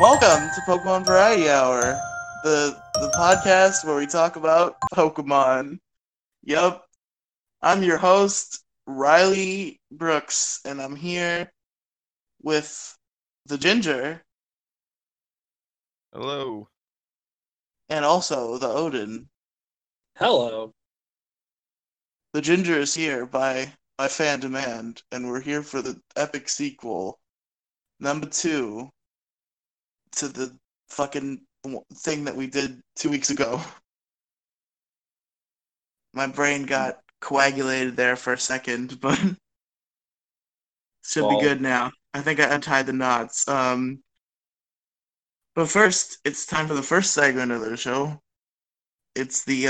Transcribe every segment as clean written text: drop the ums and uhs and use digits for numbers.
Welcome to Pokemon Variety Hour, the podcast where we talk about Pokemon. Yup, I'm your host, Riley Brooks, and I'm here with the Ginger. Hello. And also the Odin. Hello. The Ginger is here by fan demand, and we're here for the epic sequel, number 2, to the fucking thing that we did 2 weeks ago. My brain got coagulated there for a second, but should be good now. I think I untied the knots. But first, it's time for the first segment of the show. It's the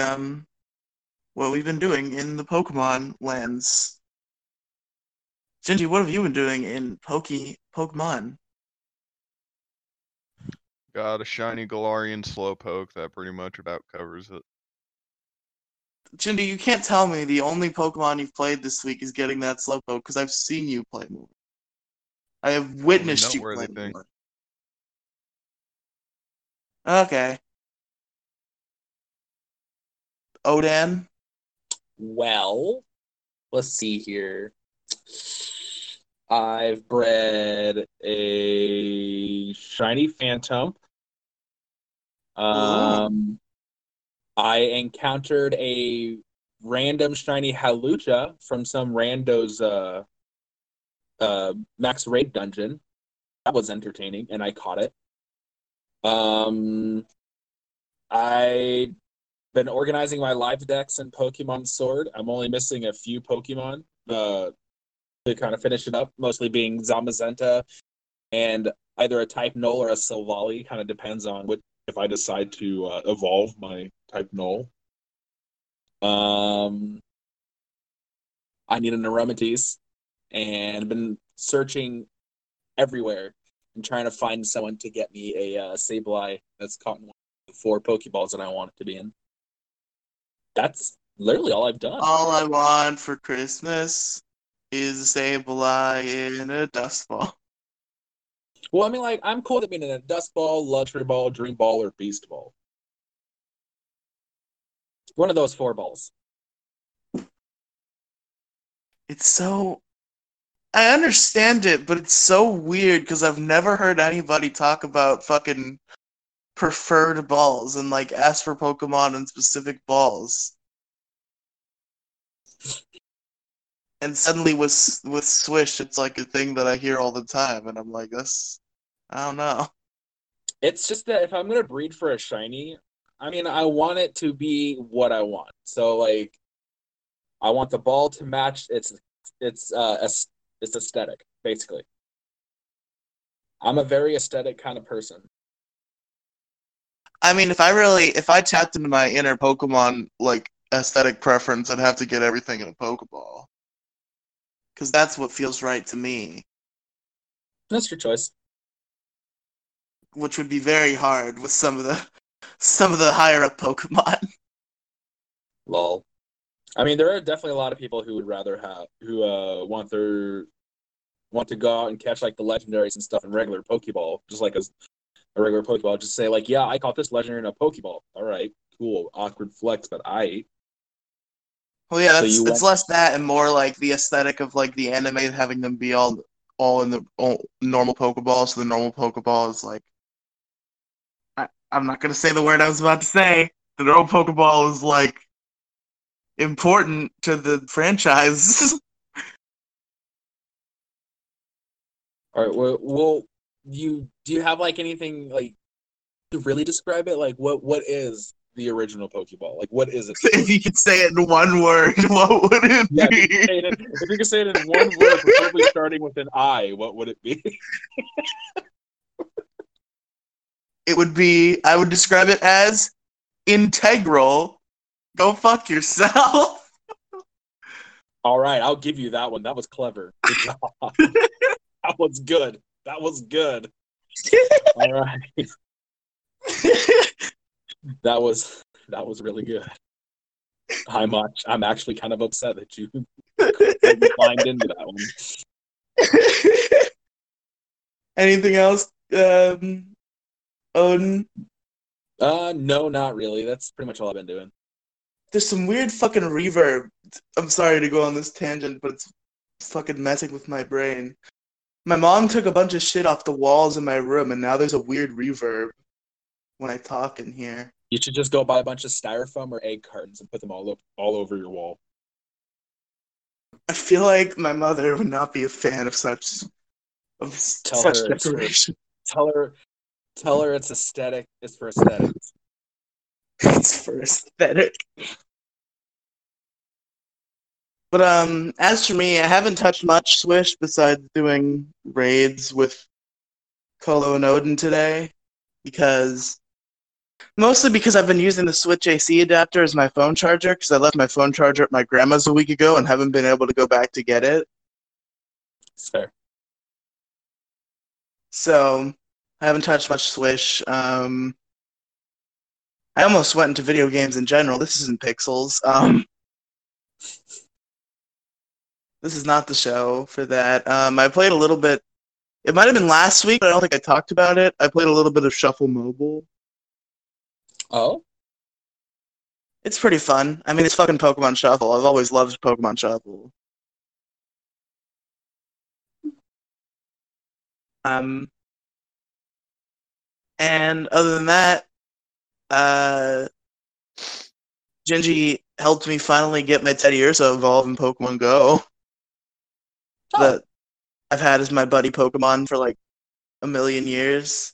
what we've been doing in the Pokemon lands. Genji, what have you been doing in Pokemon? Got a shiny Galarian Slowpoke. That pretty much about covers it. Genji, you can't tell me the only Pokemon you've played this week is getting that Slowpoke, because I've seen you play more. I have witnessed you play more. Okay. Odin? Well, let's see here. I've bred a shiny Phantom. I encountered a random shiny Hawlucha from some rando's max raid dungeon. That was entertaining, and I caught it. I've been organizing my live decks in Pokemon Sword. I'm only missing a few Pokemon. To kind of finish it up, mostly being Zamazenta and either a Type Null or a Silvally. Kind of depends on which, if I decide to evolve my Type Null. I need an Aromatisse, and I've been searching everywhere and trying to find someone to get me a Sableye that's caught in one of the 4 Pokeballs that I want it to be in. That's literally all I've done. All I want for Christmas is a Sableye in a dust ball. Well, I mean, like, I'm cool to being in a dust ball, luxury ball, dream ball, or beast ball. One of those 4 balls. It's so... I understand it, but it's so weird, because I've never heard anybody talk about fucking preferred balls and, like, ask for Pokemon and specific balls. And suddenly with Swish, it's like a thing that I hear all the time. And I'm like, this, I don't know. It's just that if I'm going to breed for a shiny, I mean, I want it to be what I want. So, like, I want the ball to match its aesthetic, basically. I'm a very aesthetic kind of person. I mean, if I tapped into my inner Pokemon, like, aesthetic preference, I'd have to get everything in a Pokeball. Because that's what feels right to me. That's your choice. Which would be very hard with some of the higher up Pokemon. Lol. I mean, there are definitely a lot of people who would rather have who want to go out and catch like the legendaries and stuff in regular Pokeball, just like a regular Pokeball. Just say like, yeah, I caught this legendary in a Pokeball. All right, cool, awkward flex, but I. Well, yeah, that's, so it's less that and more like the aesthetic of like the anime having them be all in the normal Pokeball. So the normal Pokeball is like, I'm not gonna say the word I was about to say. The normal Pokeball is like important to the franchise. All right. Well, do you have like anything like to really describe it? Like what is the original Pokeball? Like, what is it? If you could say it in one word, what would it be? If you could say it in one word, probably starting with an I, what would it be? It would be, I would describe it as integral. Go fuck yourself. All right, I'll give you that one. That was clever. Good job. That was good. All right. That was really good. I'm actually kind of upset that you couldn't find into that one. Anything else Odin? No, not really. That's pretty much all I've been doing. There's some weird fucking reverb. I'm sorry to go on this tangent, but it's fucking messing with my brain. My mom took a bunch of shit off the walls in my room, and now there's a weird reverb when I talk in here. You should just go buy a bunch of styrofoam or egg cartons and put them all over your wall. I feel like my mother would not be a fan of such decoration. Tell her it's aesthetic. It's for aesthetics. It's for aesthetic. But as for me, I haven't touched much Swish besides doing raids with Kolo and Odin today, mostly because I've been using the Switch AC adapter as my phone charger, because I left my phone charger at my grandma's a week ago and haven't been able to go back to get it. That's fair. So, I haven't touched much Swish. I almost went into video games in general. This isn't Pixels. This is not the show for that. I played a little bit. It might have been last week, but I don't think I talked about it. I played a little bit of Shuffle Mobile. Oh? It's pretty fun. I mean, it's fucking Pokemon Shuffle. I've always loved Pokemon Shuffle. And other than that, Jinji helped me finally get my Teddy Ursa evolved in Pokemon Go. Oh. That I've had as my buddy Pokemon for like a million years.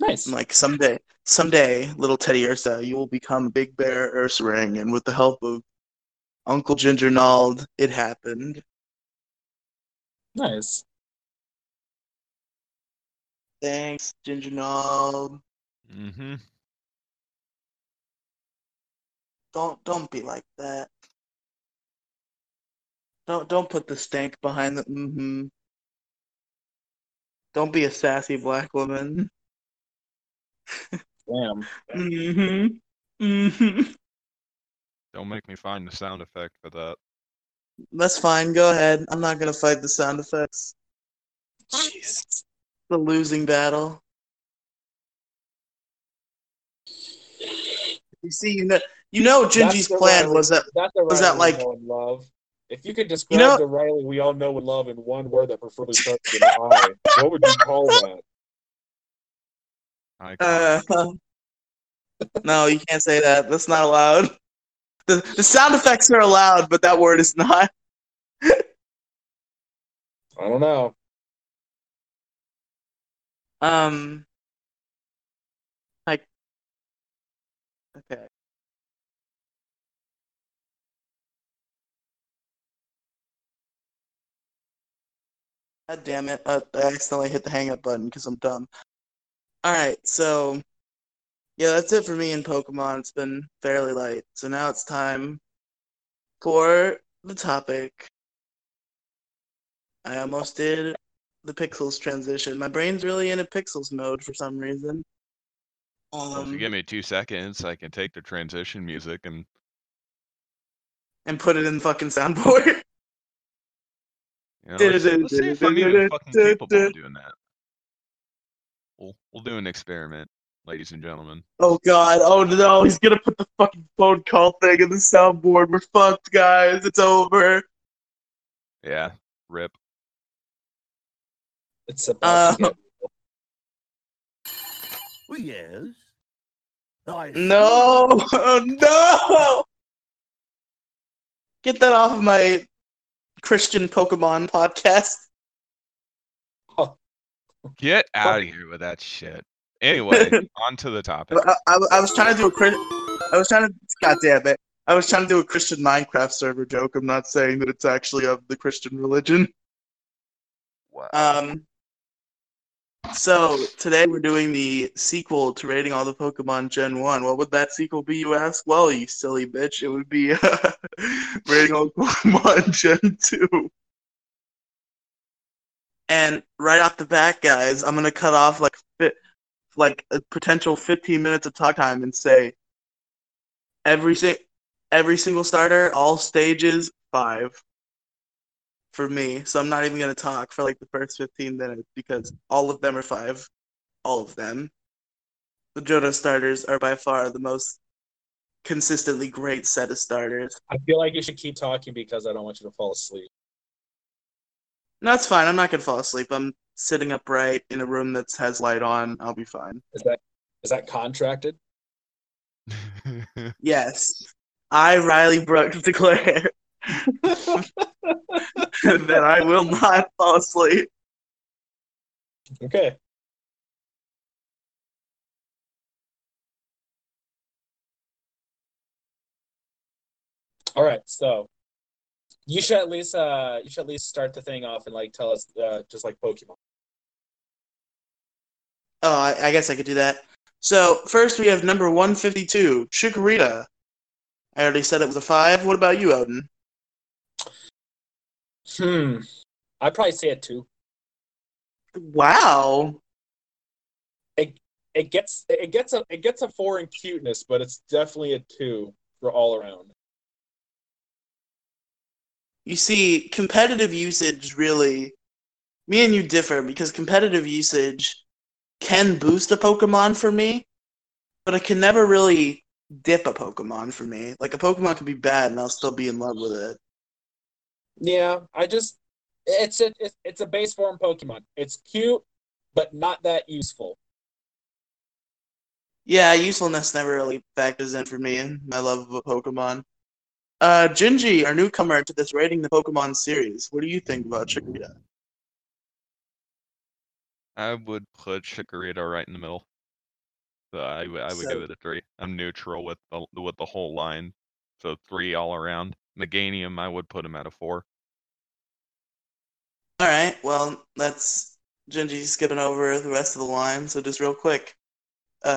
Nice. I'm like, someday, little Teddy Ursa, you will become a big bear Ursaring, and with the help of Uncle Ginger Nald, it happened. Nice. Thanks, Ginger Nald. Mm-hmm. Don't be like that. Don't put the stank behind the mm-hmm. Don't be a sassy black woman. Damn. Mm-hmm. Mm-hmm. Don't make me find the sound effect for that. That's fine. Go ahead. I'm not gonna fight the sound effects. Jesus. The losing battle. You see, you know, Genji's plan Riley, was that. That's the Riley was that like we all love. If you could describe the Riley we all know and love in one word that preferably starts with I, what would you call that? No, you can't say that. That's not allowed. The sound effects are allowed, but that word is not. I don't know. Okay. God damn it. I accidentally hit the hang up button because I'm dumb. Alright, so yeah, that's it for me in Pokemon. It's been fairly light. So now it's time for the topic. I almost did the Pixels transition. My brain's really in a Pixels mode for some reason. Well, if you give me 2 seconds, I can take the transition music and put it in the fucking soundboard. You know, let's see if I'm even fucking capable of doing that. We'll do an experiment, ladies and gentlemen. Oh, God. Oh, no. He's going to put the fucking phone call thing in the soundboard. We're fucked, guys. It's over. Yeah. Rip. It's about to well, yes. No! Oh, no! Get that off of my Christian Pokemon podcast. Get out of here with that shit. Anyway, on to the topic. I was trying to do God damn it! I was trying to do a Christian Minecraft server joke. I'm not saying that it's actually of the Christian religion. Wow. So today we're doing the sequel to rating all the Pokemon Gen 1. What would that sequel be, you ask? Well, you silly bitch, it would be rating all Pokemon Gen 2. And right off the bat, guys, I'm going to cut off like a potential 15 minutes of talk time and say every single starter, all stages, 5 for me. So I'm not even going to talk for like the first 15 minutes because all of them are 5. All of them. the Johto starters are by far the most consistently great set of starters. I feel like you should keep talking because I don't want you to fall asleep. No, it's fine. I'm not going to fall asleep. I'm sitting upright in a room that has light on. I'll be fine. Is that contracted? Yes. I, Riley Brooks, declare that I will not fall asleep. Okay. All right, so you should at least start the thing off and like tell us just like Pokemon. Oh, I guess I could do that. So first we have number 152, Chikorita. I already said it was a 5. What about you, Odin? I'd probably say a 2. Wow. It gets a 4 in cuteness, but it's definitely a 2 for all around. You see, competitive usage really, me and you differ, because competitive usage can boost a Pokemon for me, but it can never really dip a Pokemon for me. Like, a Pokemon could be bad, and I'll still be in love with it. Yeah, it's a base form Pokemon. It's cute, but not that useful. Yeah, usefulness never really factors in for me and my love of a Pokemon. Jinji, our newcomer to this Rating the Pokemon series, what do you think about Chikorita? I would put Chikorita right in the middle. So I would give it a 3. I'm neutral with the whole line, so 3 all around. Meganium, I would put him at a 4. All right, well, that's Jinji skipping over the rest of the line. So just real quick,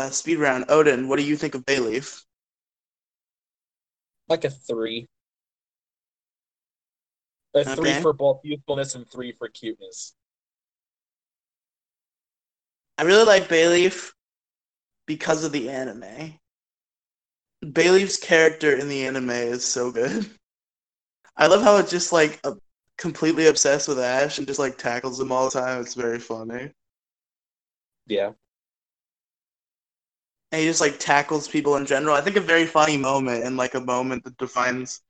speed round. Odin, what do you think of Bayleaf? Like a 3. A 3 for both youthfulness and 3 for cuteness. I really like Bayleaf because of the anime. Bayleaf's character in the anime is so good. I love how it's just like completely obsessed with Ash and just like tackles him all the time. It's very funny. Yeah. And he just, like, tackles people in general. I think a very funny moment and, like, a moment that defines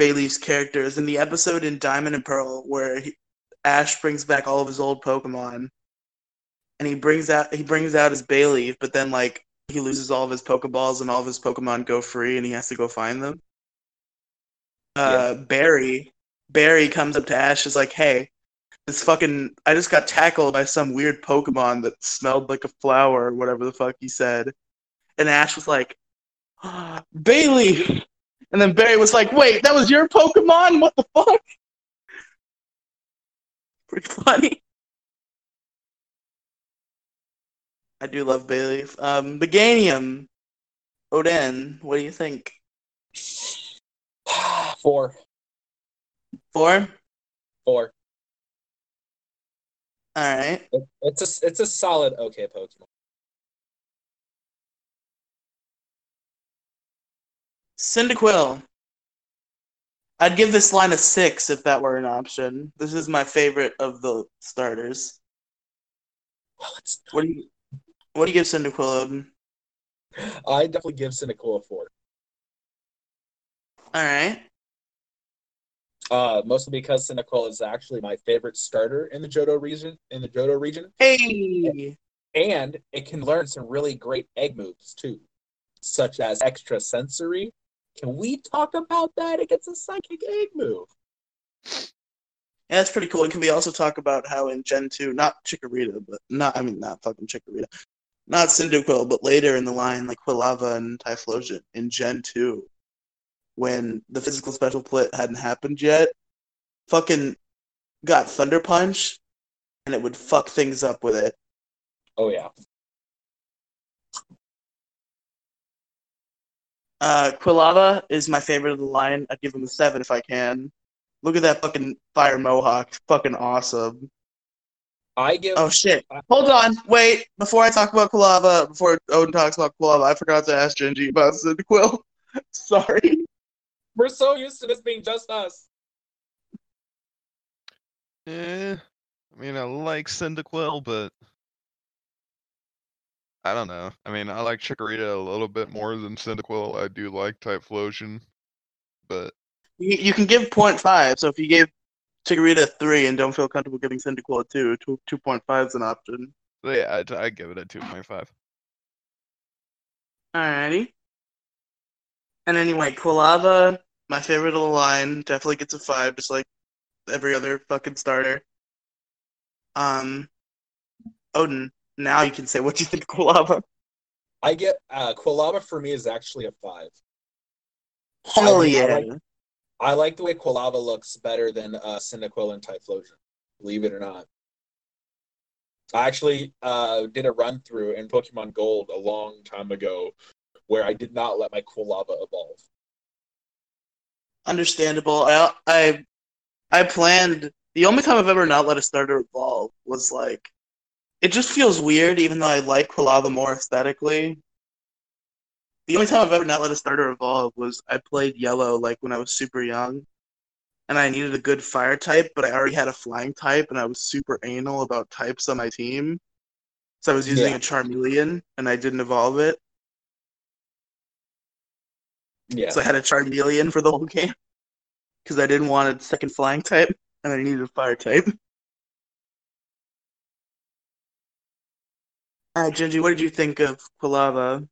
Bayleaf's character is in the episode in Diamond and Pearl where Ash brings back all of his old Pokemon. And he brings out his Bayleaf, but then, like, he loses all of his Pokeballs and all of his Pokemon go free and he has to go find them. Yeah. Barry comes up to Ash and is like, hey, I just got tackled by some weird Pokemon that smelled like a flower or whatever the fuck he said. And Ash was like, oh, Bayleaf! And then Barry was like, wait, that was your Pokemon? What the fuck? Pretty funny. I do love Bayleaf. Meganium. Odin, what do you think? 4. 4? 4. All right. It's a solid okay Pokemon. Cyndaquil. I'd give this line a 6 if that were an option. This is my favorite of the starters. Well, what do you give Cyndaquil, Odin? I definitely give Cyndaquil a 4. All right. Mostly because Cyndaquil is actually my favorite starter in the Johto region. Hey, and it can learn some really great egg moves too, such as extrasensory. Can we talk about that? It gets a psychic egg move. Yeah, that's pretty cool. And can we also talk about how in Gen 2, not Cyndaquil, but later in the line, like Quilava and Typhlosion in Gen 2. When the physical special split hadn't happened yet, fucking got Thunder Punch, and it would fuck things up with it. Oh, yeah. Quilava is my favorite of the line. I'd give him a 7 if I can. Look at that fucking fire mohawk. Fucking awesome. Oh, shit. Hold on. Wait. Before I talk about Quilava, before Odin talks about Quilava, I forgot to ask Genji about Cyndaquil. Sorry. We're so used to this being just us. Yeah, I mean, I like Cyndaquil, but I don't know. I mean, I like Chikorita a little bit more than Cyndaquil. I do like Typhlosion, but... You can give 0.5, so if you gave Chikorita 3 and don't feel comfortable giving Cyndaquil a 2, 2.5 is an option. Yeah, I give it a 2.5. Alrighty. And anyway, Quilava, my favorite of the line, definitely gets a 5, just like every other fucking starter. Odin, now you can say what you think of Quilava. I get Quilava for me is actually a 5. Hell yeah! I like the way Quilava looks better than Cyndaquil and Typhlosion. Believe it or not, I actually did a run through in Pokemon Gold a long time ago where I did not let my Quilava evolve. Understandable. I planned. The only time I've ever not let a starter evolve was like, it just feels weird, even though I like Quilava more aesthetically. The only time I've ever not let a starter evolve was I played Yellow, like, when I was super young, and I needed a good fire type, but I already had a flying type, and I was super anal about types on my team. So I was using a Charmeleon, and I didn't evolve it. Yeah. So I had a Charmeleon for the whole game, because I didn't want a second flying type, and I needed a fire type. All right, Genji, what did you think of Quilava?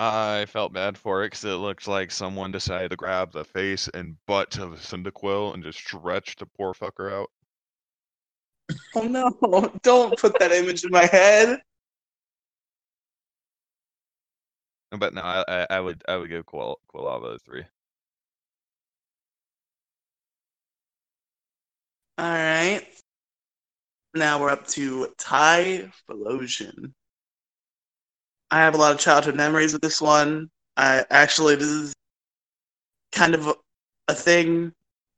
I felt bad for it because it looked like someone decided to grab the face and butt of Cyndaquil and just stretch the poor fucker out. Oh no, don't put that image in my head. But no, I would give Quilava a 3. Alright. Now we're up to Typhlosion. I have a lot of childhood memories with this one. This is kind of a thing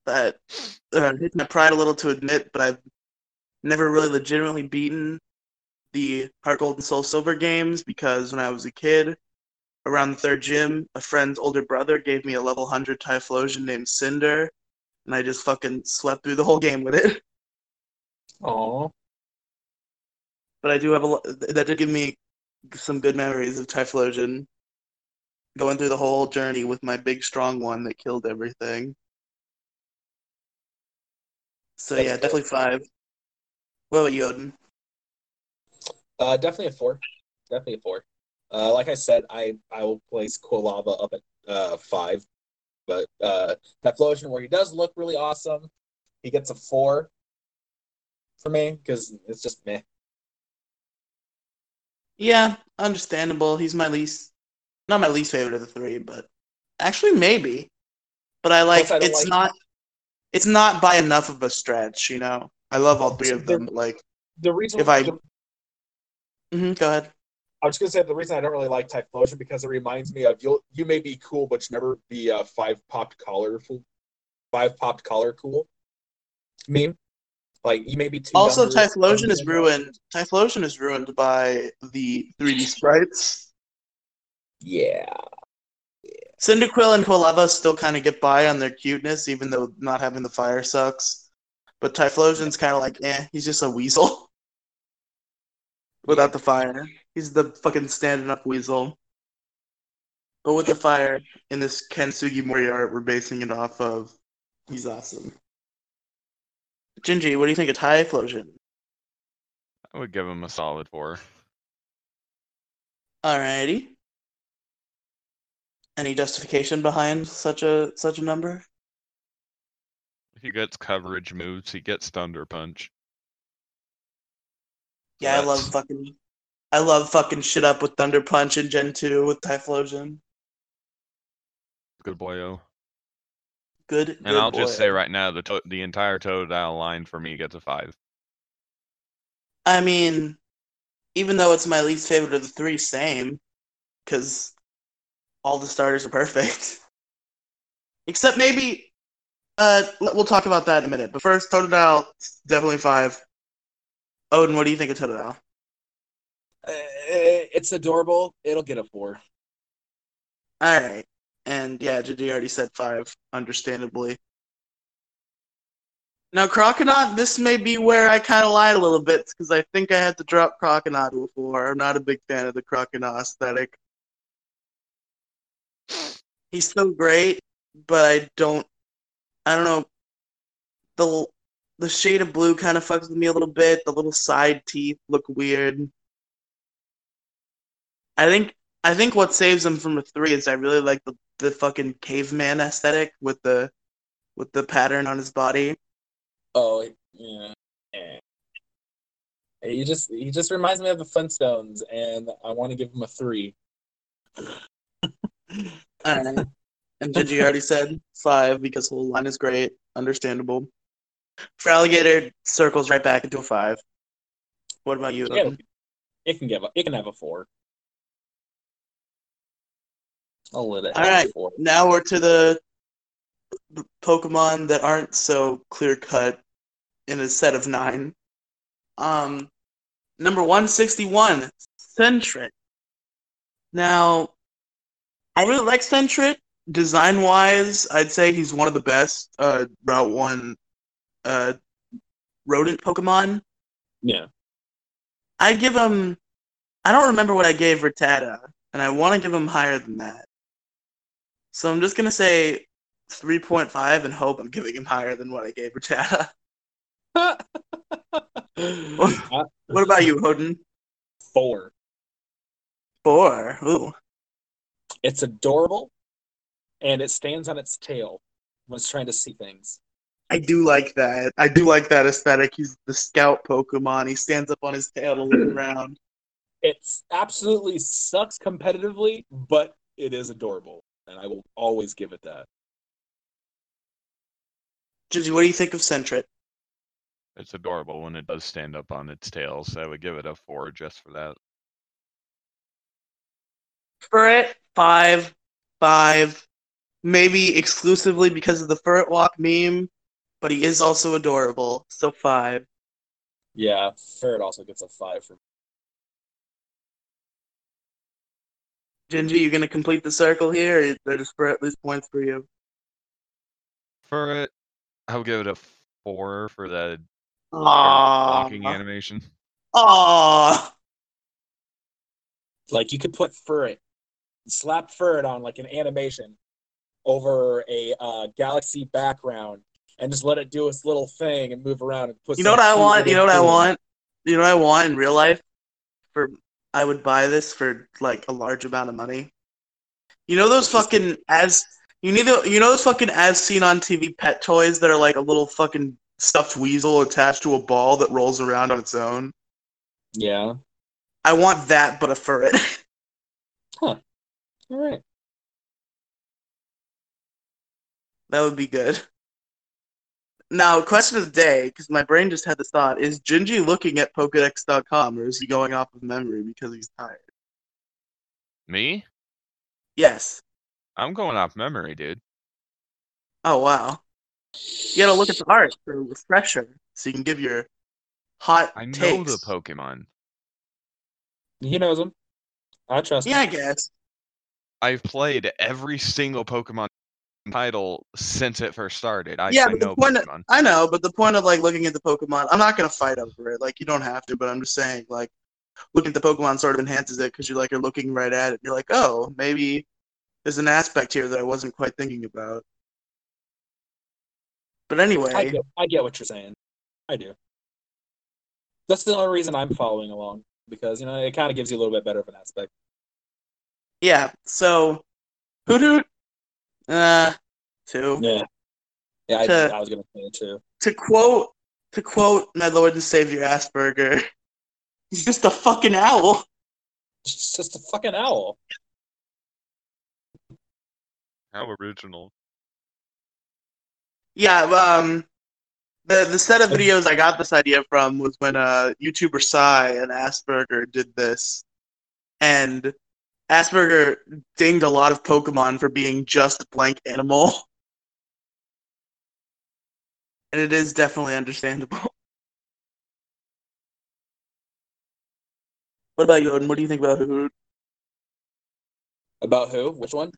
that hits my pride a little to admit, but I've never really legitimately beaten the Heart Gold and Soul Silver games because when I was a kid, around the third gym, a friend's older brother gave me a level 100 Typhlosion named Cinder, and I just fucking slept through the whole game with it. Aww. But I do have that did give me some good memories of Typhlosion. Going through the whole journey with my big strong one that killed everything. So yeah, definitely 5. What about you, Odin? Definitely a 4. Definitely a 4. Like I said, I will place Quilava up at 5. But Typhlosion, where he does look really awesome, he gets a 4 for me, because it's just meh. Yeah, understandable. He's not my least favorite of the 3, but actually maybe. But I like it's not by enough of a stretch, you know. I love all three of them. But like the reason go ahead. I was gonna say the reason I don't really like Typhlosion because it reminds me of you may be cool, but you never be a 5 popped collar cool meme. Like you may be too. Also, Typhlosion is ruined. Typhlosion is ruined by the 3D sprites. Yeah. Cyndaquil and Quilava still kind of get by on their cuteness, even though not having the fire sucks. But Typhlosion's kind of like, he's just a weasel without the fire. He's the fucking standing up weasel. But with the fire in this Ken Sugimori art, we're basing it off of. He's awesome. Jinji, what do you think of Typhlosion? I would give him a solid 4. Alrighty. Any justification behind such a number? He gets coverage moves. He gets Thunder Punch. Yeah, that's... I love fucking shit up with Thunder Punch in Gen 2 with Typhlosion. Good boy-o. Good I'll just say right now, the entire Totodile line for me gets a 5. I mean, even though it's my least favorite of the 3, same, because all the starters are perfect. Except maybe, we'll talk about that in a minute. But first, Totodile, definitely 5. Odin, what do you think of Totodile? It's adorable. It'll get a 4. All right. And yeah, Jinji already said 5, understandably. Now, Croconaut, this may be where I kind of lied a little bit, because I think I had to drop Croconaut before. I'm not a big fan of the Croconaut aesthetic. He's still great, but I don't know. The shade of blue kind of fucks with me a little bit. The little side teeth look weird. I think what saves him from a 3 is I really like the fucking caveman aesthetic with the pattern on his body. Oh, yeah. He just reminds me of the Flintstones, and I want to give him a 3. Alright. And Genji already said 5 because the whole line is great. Understandable. For Alligator, circles right back into a 5. What about you? It can have a 4. I'll let it. All right. Now we're to the Pokemon that aren't so clear cut in a set of 9. Number 161, Sentret. Now, I really like Sentret. Design wise, I'd say he's one of the best Route 1 rodent Pokemon. Yeah. I give him. I don't remember what I gave Rattata, and I want to give him higher than that. So I'm just going to say 3.5 and hope I'm giving him higher than what I gave Rattata. What about you, Odin? 4. Ooh. It's adorable, and it stands on its tail when it's trying to see things. I do like that. I do like that aesthetic. He's the scout Pokemon. He stands up on his tail to look around. It absolutely sucks competitively, but it is adorable, and I will always give it that. Jinji, what do you think of Sentret? It's adorable when it does stand up on its tail, so I would give it a 4 just for that. For it, 5, maybe exclusively because of the Ferret Walk meme, but he is also adorable, so 5. Yeah, Ferret also gets a 5 for me. Genji, you gonna complete the circle here, or does Ferret lose points for you? Ferret, I'll give it a 4 for that walking animation. Aww! Like, you could put Ferret, slap Ferret on, like, an animation over a galaxy background, and just let it do its little thing and move around. And put You know what I want in real life? I would buy this for like a large amount of money. You know those fucking those fucking as seen on TV pet toys that are like a little fucking stuffed weasel attached to a ball that rolls around on its own? Yeah. I want that but a ferret. Huh. All right. That would be good. Now, question of the day, because my brain just had this thought, is Jinji looking at Pokedex.com, or is he going off of memory because he's tired? Me? Yes. I'm going off memory, dude. Oh, wow. You gotta look at the art for a refresher, so you can give your hot takes. I know the Pokemon. He knows them. I trust him. Yeah, I guess. I've played every single Pokemon title since it first started. I know, but the point of like looking at the Pokemon, I'm not gonna fight over it. Like you don't have to, but I'm just saying like looking at the Pokemon sort of enhances it because you're looking right at it. You're like, oh, maybe there's an aspect here that I wasn't quite thinking about. But anyway, I get what you're saying. I do. That's the only reason I'm following along because it kind of gives you a little bit better of an aspect. Yeah. So, hoot. 2. Yeah. I was gonna say 2. To quote my Lord and Savior Asperger, he's just a fucking owl. It's just a fucking owl. How original. Yeah. The set of videos I got this idea from was when YouTuber Psy and Asperger did this, and Asperger dinged a lot of Pokemon for being just a blank animal. And it is definitely understandable. What about you, Odin? What do you think about Hoot? About who? Which one?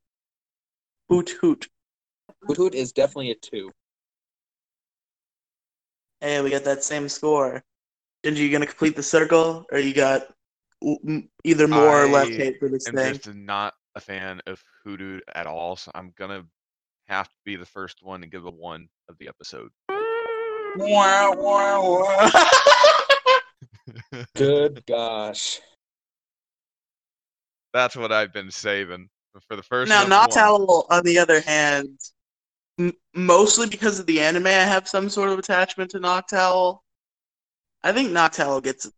Hoot Hoot. Hoot Hoot is definitely a 2. Hey, we got that same score. Genji, you going to complete the circle, or you got either more or left hand for this thing? I'm just not a fan of hoodoo at all, so I'm going to have to be the first one to give a one of the episode. Wow, wow, wow. Good gosh. That's what I've been saving for the first. Now, Nautil, on the other hand, mostly because of the anime, I have some sort of attachment to Noctowl. I think Noctowl gets...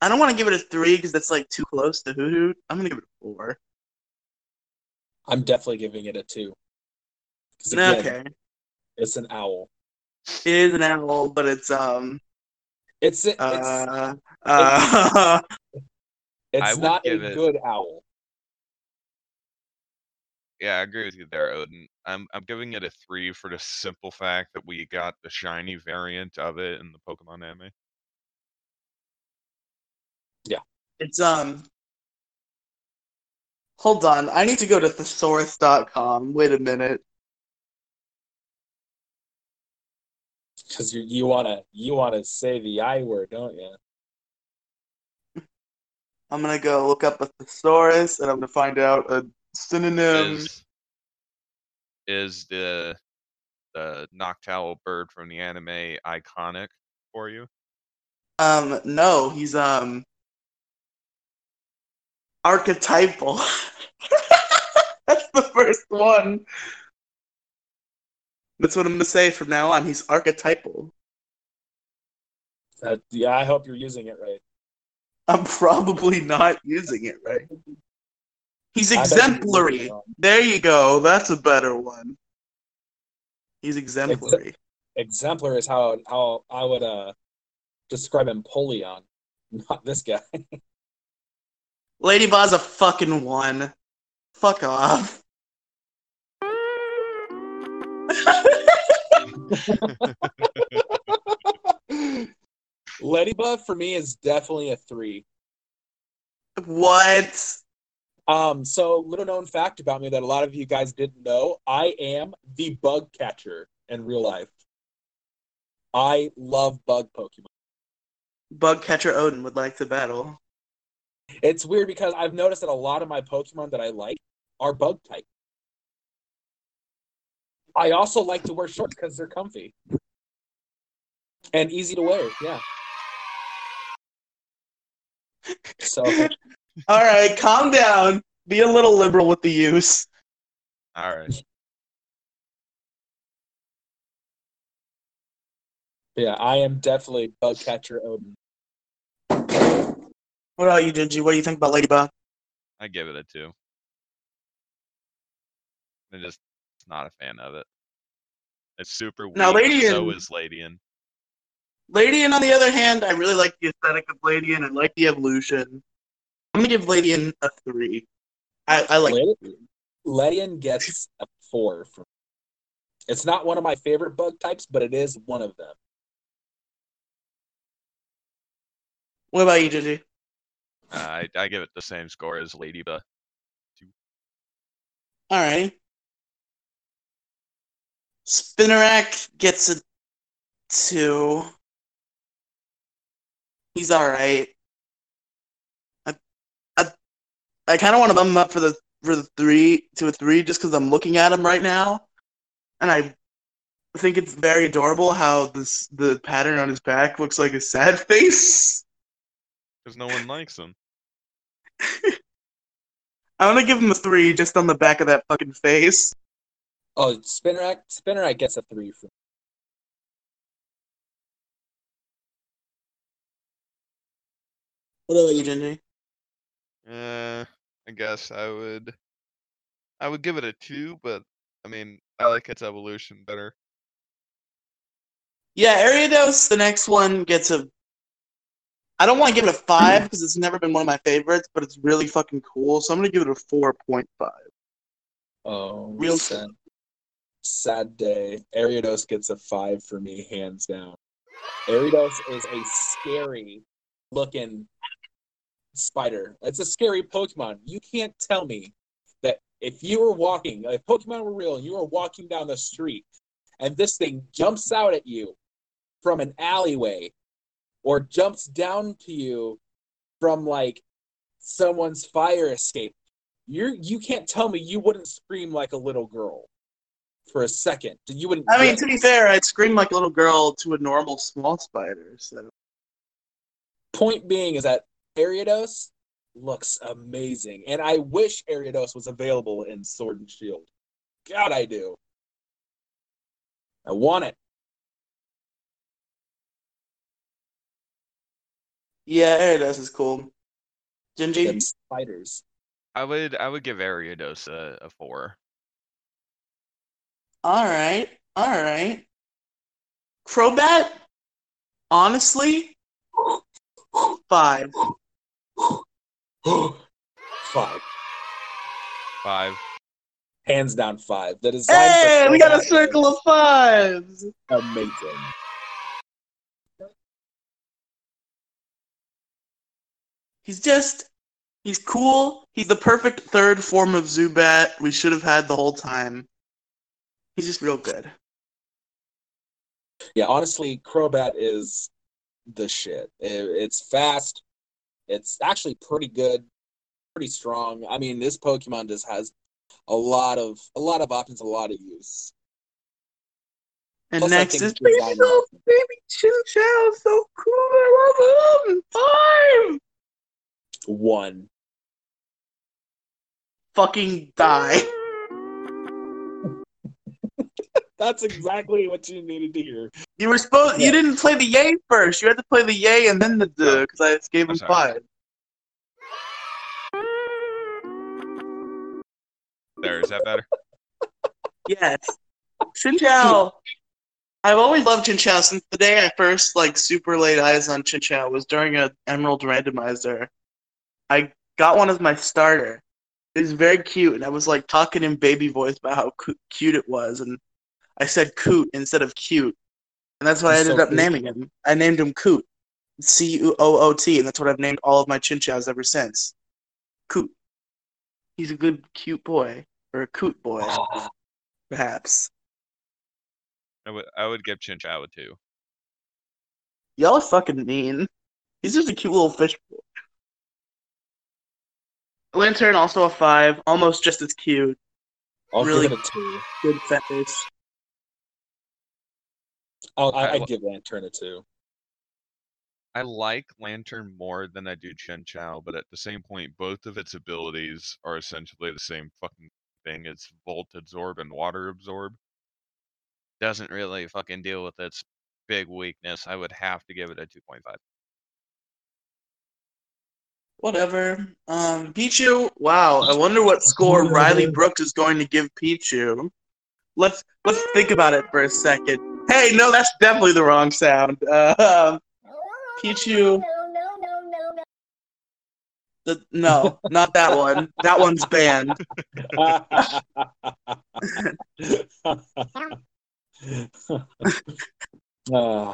I don't want to give it a 3 because that's like too close to Hoodoo. I'm going to give it a 4. I'm definitely giving it a 2. Again, okay. It's an owl. It is an owl, but it's... It's not a good owl. Yeah, I agree with you there, Odin. I'm giving it a 3 for the simple fact that we got the shiny variant of it in the Pokemon anime. Yeah. It's hold on, I need to go to thesaurus.com. Wait a minute. Because you wanna say the I word, don't you? I'm gonna go look up a thesaurus, and I'm gonna find out a synonym. Is the Noctowl bird from the anime iconic for you? No, he's archetypal. That's the first one. That's what I'm gonna say from now on. He's archetypal. Yeah, I hope you're using it right. I'm probably not using it right. He's exemplary. There you go. That's a better one. He's exemplary. Exemplary is how I would describe Empoleon. Not this guy. Lady Baa's a fucking one. Fuck off. Ladybug for me is definitely a 3. What? So little known fact about me that a lot of you guys didn't know, I am the bug catcher in real life. I love bug Pokemon. Bug catcher Odin would like to battle. It's weird because I've noticed that a lot of my Pokemon that I like are bug type. I also like to wear shorts because they're comfy. And easy to wear, yeah. So, all right, calm down. Be a little liberal with the use. All right. Yeah, I am definitely bug catcher Odin. What about you, Jinji? What do you think about Ladybug? I give it a 2. I'm just not a fan of it. It's super weird. Now, so is Ladian. Ladian, on the other hand, I really like the aesthetic of Ladian. I like the evolution. I'm going to give Ladian a 3. I like it. Ladian gets a 4 from me. It's not one of my favorite bug types, but it is one of them. What about you, Gigi? I give it the same score as Ladybug. 2. All right. Spinarak gets a 2. He's alright. I kind of want to bump him up for the 3 to a 3 just because I'm looking at him right now, and I think it's very adorable how the pattern on his back looks like a sad face. Because no one likes him. I want to give him a 3 just on the back of that fucking face. Oh, Spinarak gets a 3 for me. What about you, Genji? I guess I would give it a 2, but I mean, I like its evolution better. Yeah, Ariados, the next one, gets a... I don't want to give it a 5, because it's never been one of my favorites, but it's really fucking cool, so I'm going to give it a 4.5. Oh, real sad. Sad day. Ariados gets a 5 for me, hands down. Ariados is a scary looking spider. It's a scary Pokemon. You can't tell me that if you were walking, if Pokemon were real and you were walking down the street and this thing jumps out at you from an alleyway or jumps down to you from, like, someone's fire escape, you can't tell me you wouldn't scream like a little girl for a second. You wouldn't. I mean, to be fair, I'd scream like a little girl to a normal small spider, so. Point being is that Ariados looks amazing, and I wish Ariados was available in Sword and Shield. God, I do. I want it. Yeah, Ariados is cool. Genji? Them spiders. I would give Ariados a 4. All right. Crobat? Honestly? 5. 5. Hands down 5. That is. Hey, we got a circle of 5s. Amazing. He's cool. He's the perfect third form of Zubat we should have had the whole time. He's just real good. Yeah, honestly, Crobat is the shit. It's fast. It's actually pretty good, pretty strong. I mean, this Pokemon just has a lot of options, a lot of use. And plus, next is baby Chinchou, so cool. I love him. 5. 1. Fucking die. That's exactly what you needed to hear. You were supposed. Yeah. You didn't play the yay first. You had to play the yay and then the duh, because I gave him 5. There, is that better? Yes. Chinchou. I've always loved Chinchou since the day I first super laid eyes on Chinchou was during an Emerald randomizer. I got one as my starter. It was very cute, and I was talking in baby voice about how cute it was, and I said "coot" instead of "cute," and that's what I ended up naming him. I named him Coot, C-U-O-O-T, and that's what I've named all of my Chinchous ever since. Coot. He's a good, cute boy, or a coot boy, perhaps. I would give Chinchou a 2. Y'all are fucking mean. He's just a cute little fish boy. Lantern, also a 5, almost just as cute. I'll really give it a 2. Good feathers. I'd give Lantern a 2. I like Lantern more than I do Chinchou, but at the same point, both of its abilities are essentially the same fucking thing. It's Volt Absorb and Water Absorb. Doesn't really fucking deal with its big weakness. I would have to give it a 2.5. Whatever. Pichu, wow, I wonder what score Riley Brooks is going to give Pichu. Let's think about it for a second. Hey, no, that's definitely the wrong sound. Pichu. No, not that one. That one's banned.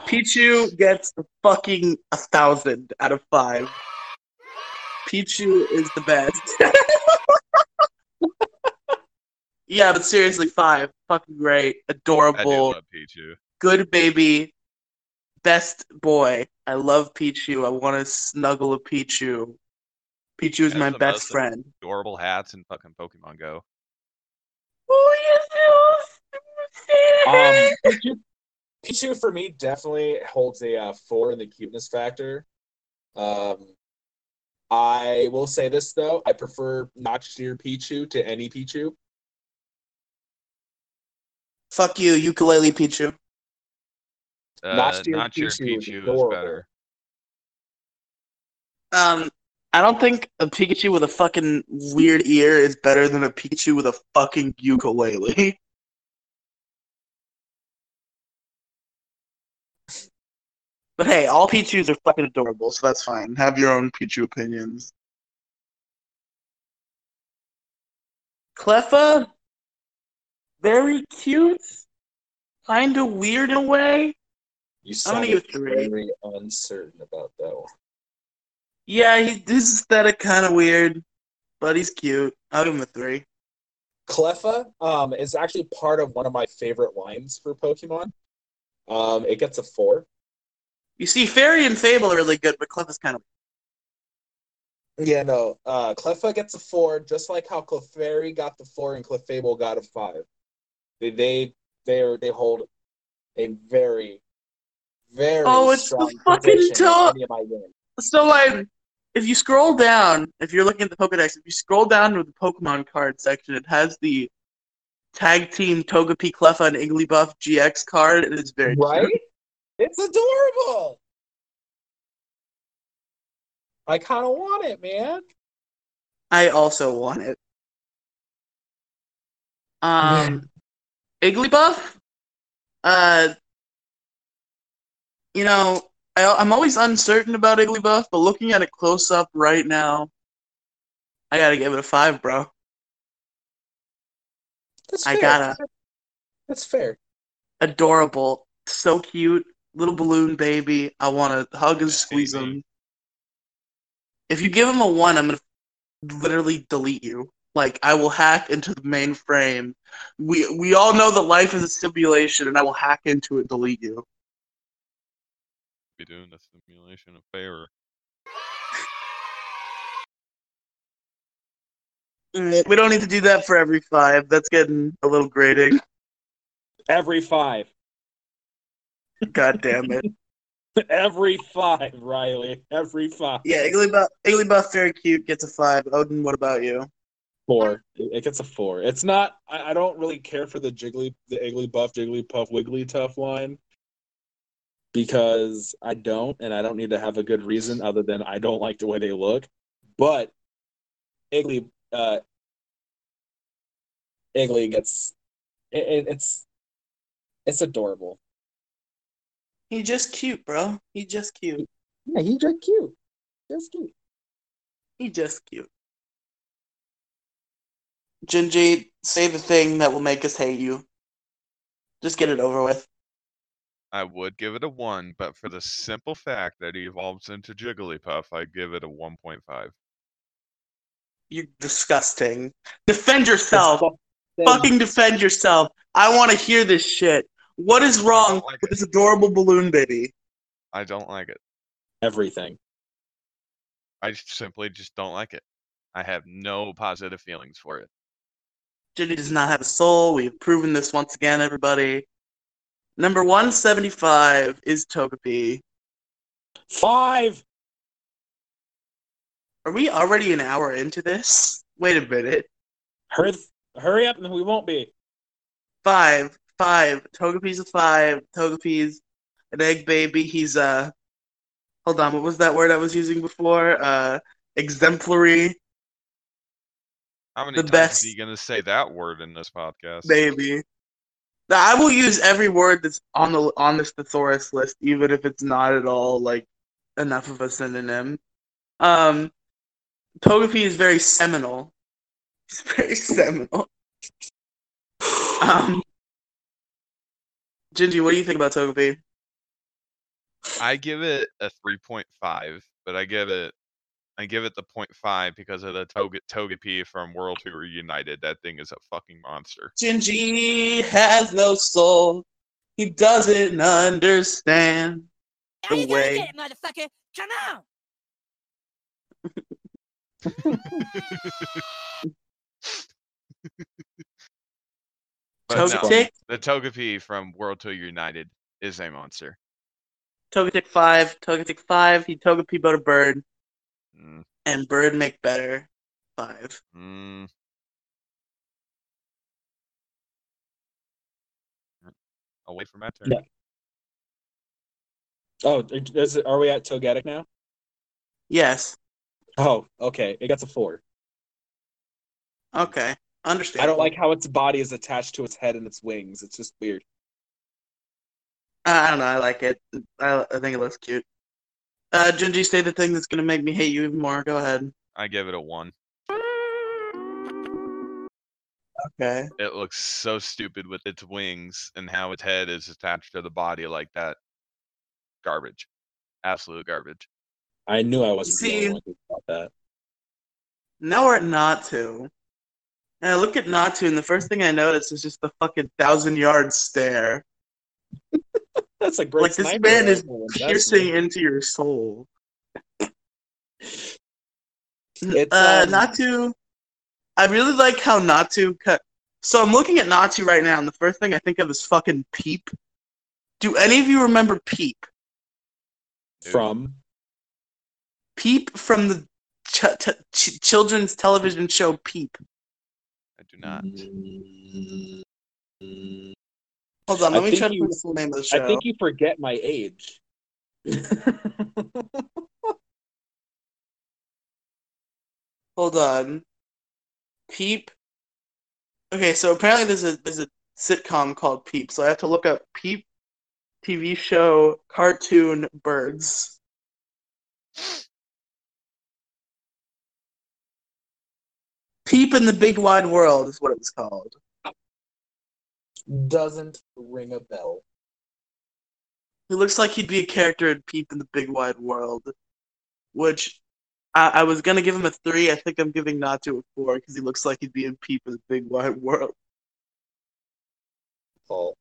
Pichu gets the fucking 1,000 out of 5. Pichu is the best. Yeah, but seriously, 5. Fucking great. Adorable. I do love Pichu. Good baby. Best boy. I love Pichu. I want to snuggle a Pichu. Pichu is my best friend. Adorable hats in fucking Pokemon Go. Oh, yes, it was. Pichu, for me, definitely holds a 4 in the cuteness factor. I will say this, though. I prefer Notchdeer Pichu to any Pichu. Fuck you, Ukulele Pichu. Notchdeer Pichu is better. I don't think a Pikachu with a fucking weird ear is better than a Pikachu with a fucking ukulele. But hey, all Pichus are fucking adorable, so that's fine. Have your own Pichu opinions. Cleffa? Very cute? Kinda weird in a way? You sound very uncertain about that one. Yeah, his aesthetic kinda weird, but he's cute. I'll give him a 3. Cleffa is actually part of one of my favorite lines for Pokemon. It gets a 4. You see, Fairy and Fable are really good, but Cleffa's kind of... Yeah, no. Cleffa gets a 4, just like how Clefairy got the 4 and Clefable got a 5. They hold a very, very strong position in any of my games. So, like, if you scroll down, if you're looking at the Pokedex, if you scroll down to the Pokemon card section, it has the Tag Team Togepi, Cleffa, and Igglybuff GX card, and it's very cute. It's adorable! I kind of want it, man. I also want it. Igglybuff? You know, I'm always uncertain about Igglybuff, but looking at it close up right now, I gotta give it a 5, bro. That's fair. That's fair. Adorable. So cute. Little balloon baby. I want to hug and squeeze him. If you give him a 1, I'm going to literally delete you. Like, I will hack into the mainframe. We all know that life is a simulation, and I will hack into it, delete you. Be doing the simulation a favor. We don't need to do that for every 5. That's getting a little grating. Every 5. God damn it. Every 5, Riley. Every 5. Yeah, Igglybuff, very cute, gets a 5. Odin, what about you? 4. It gets a 4. It's not... I don't really care for the Igglybuff, Jigglypuff, Wigglytuff line because I don't need to have a good reason other than I don't like the way they look. But Iggly gets... It's adorable. He's just cute, bro. He's just cute. Yeah, he's just cute. Just cute. He's just cute. Jinji, say the thing that will make us hate you. Just get it over with. I would give it a 1, but for the simple fact that he evolves into Jigglypuff, I'd give it a 1.5. You're disgusting. Defend yourself. Fucking defend yourself. I want to hear this shit. What is wrong with this adorable balloon baby? I don't like it. Everything. I simply just don't like it. I have no positive feelings for it. Jinji does not have a soul. We've proven this once again, everybody. Number 175 is Togepi. 5! Are we already an hour into this? Wait a minute. Hurry up and we won't be. 5. 5. Togepi's a 5. Togepi's an egg baby. He's hold on, what was that word I was using before? Exemplary. How many times are you gonna say that word in this podcast? Baby. Now, I will use every word that's on this thesaurus list, even if it's not at all like enough of a synonym. Togepi is very seminal. He's very seminal. Jinji, what do you think about Togepi? I give it a 3.5, but I give it the 0.5 because of the Togepi from World Two Reunited. That thing is a fucking monster. Jinji has no soul. He doesn't understand the way. How are you gonna get it, motherfucker? Come on! No, the Togepi from World Two Reunited is a monster. Togetic 5. He Togepi but a bird. Mm. And bird make better 5. Mm. I'll wait for my turn. Yeah. Oh, are we at Togetic now? Yes. Oh, okay. It gets a 4. Okay. Understand. I don't like how its body is attached to its head and its wings. It's just weird. I don't know. I like it. I think it looks cute. Jinji, say the thing that's going to make me hate you even more. Go ahead. I give it a 1. Okay. It looks so stupid with its wings and how its head is attached to the body like that. Garbage. Absolute garbage. I knew I wasn't the only one about that. Now we're at Natu. And I look at Natu, and the first thing I notice is just the fucking 1,000-yard stare. That's a great. Like, this man is piercing into your soul. It's, Natu. I really like how Natu cut. So I'm looking at Natu right now, and the first thing I think of is fucking Peep. Do any of you remember Peep? From? Peep from the children's television show Peep. I do not. Hold on, let me try to put the full name of the show. I think you forget my age. Hold on. Peep. Okay, so apparently there's a sitcom called Peep, so I have to look up Peep TV show cartoon birds. Peep in the Big Wide World is what it's called. Doesn't ring a bell. He looks like he'd be a character in Peep in the Big Wide World, which I was going to give him a 3. I think I'm giving Natu a 4 because he looks like he'd be in Peep in the Big Wide World. Oh.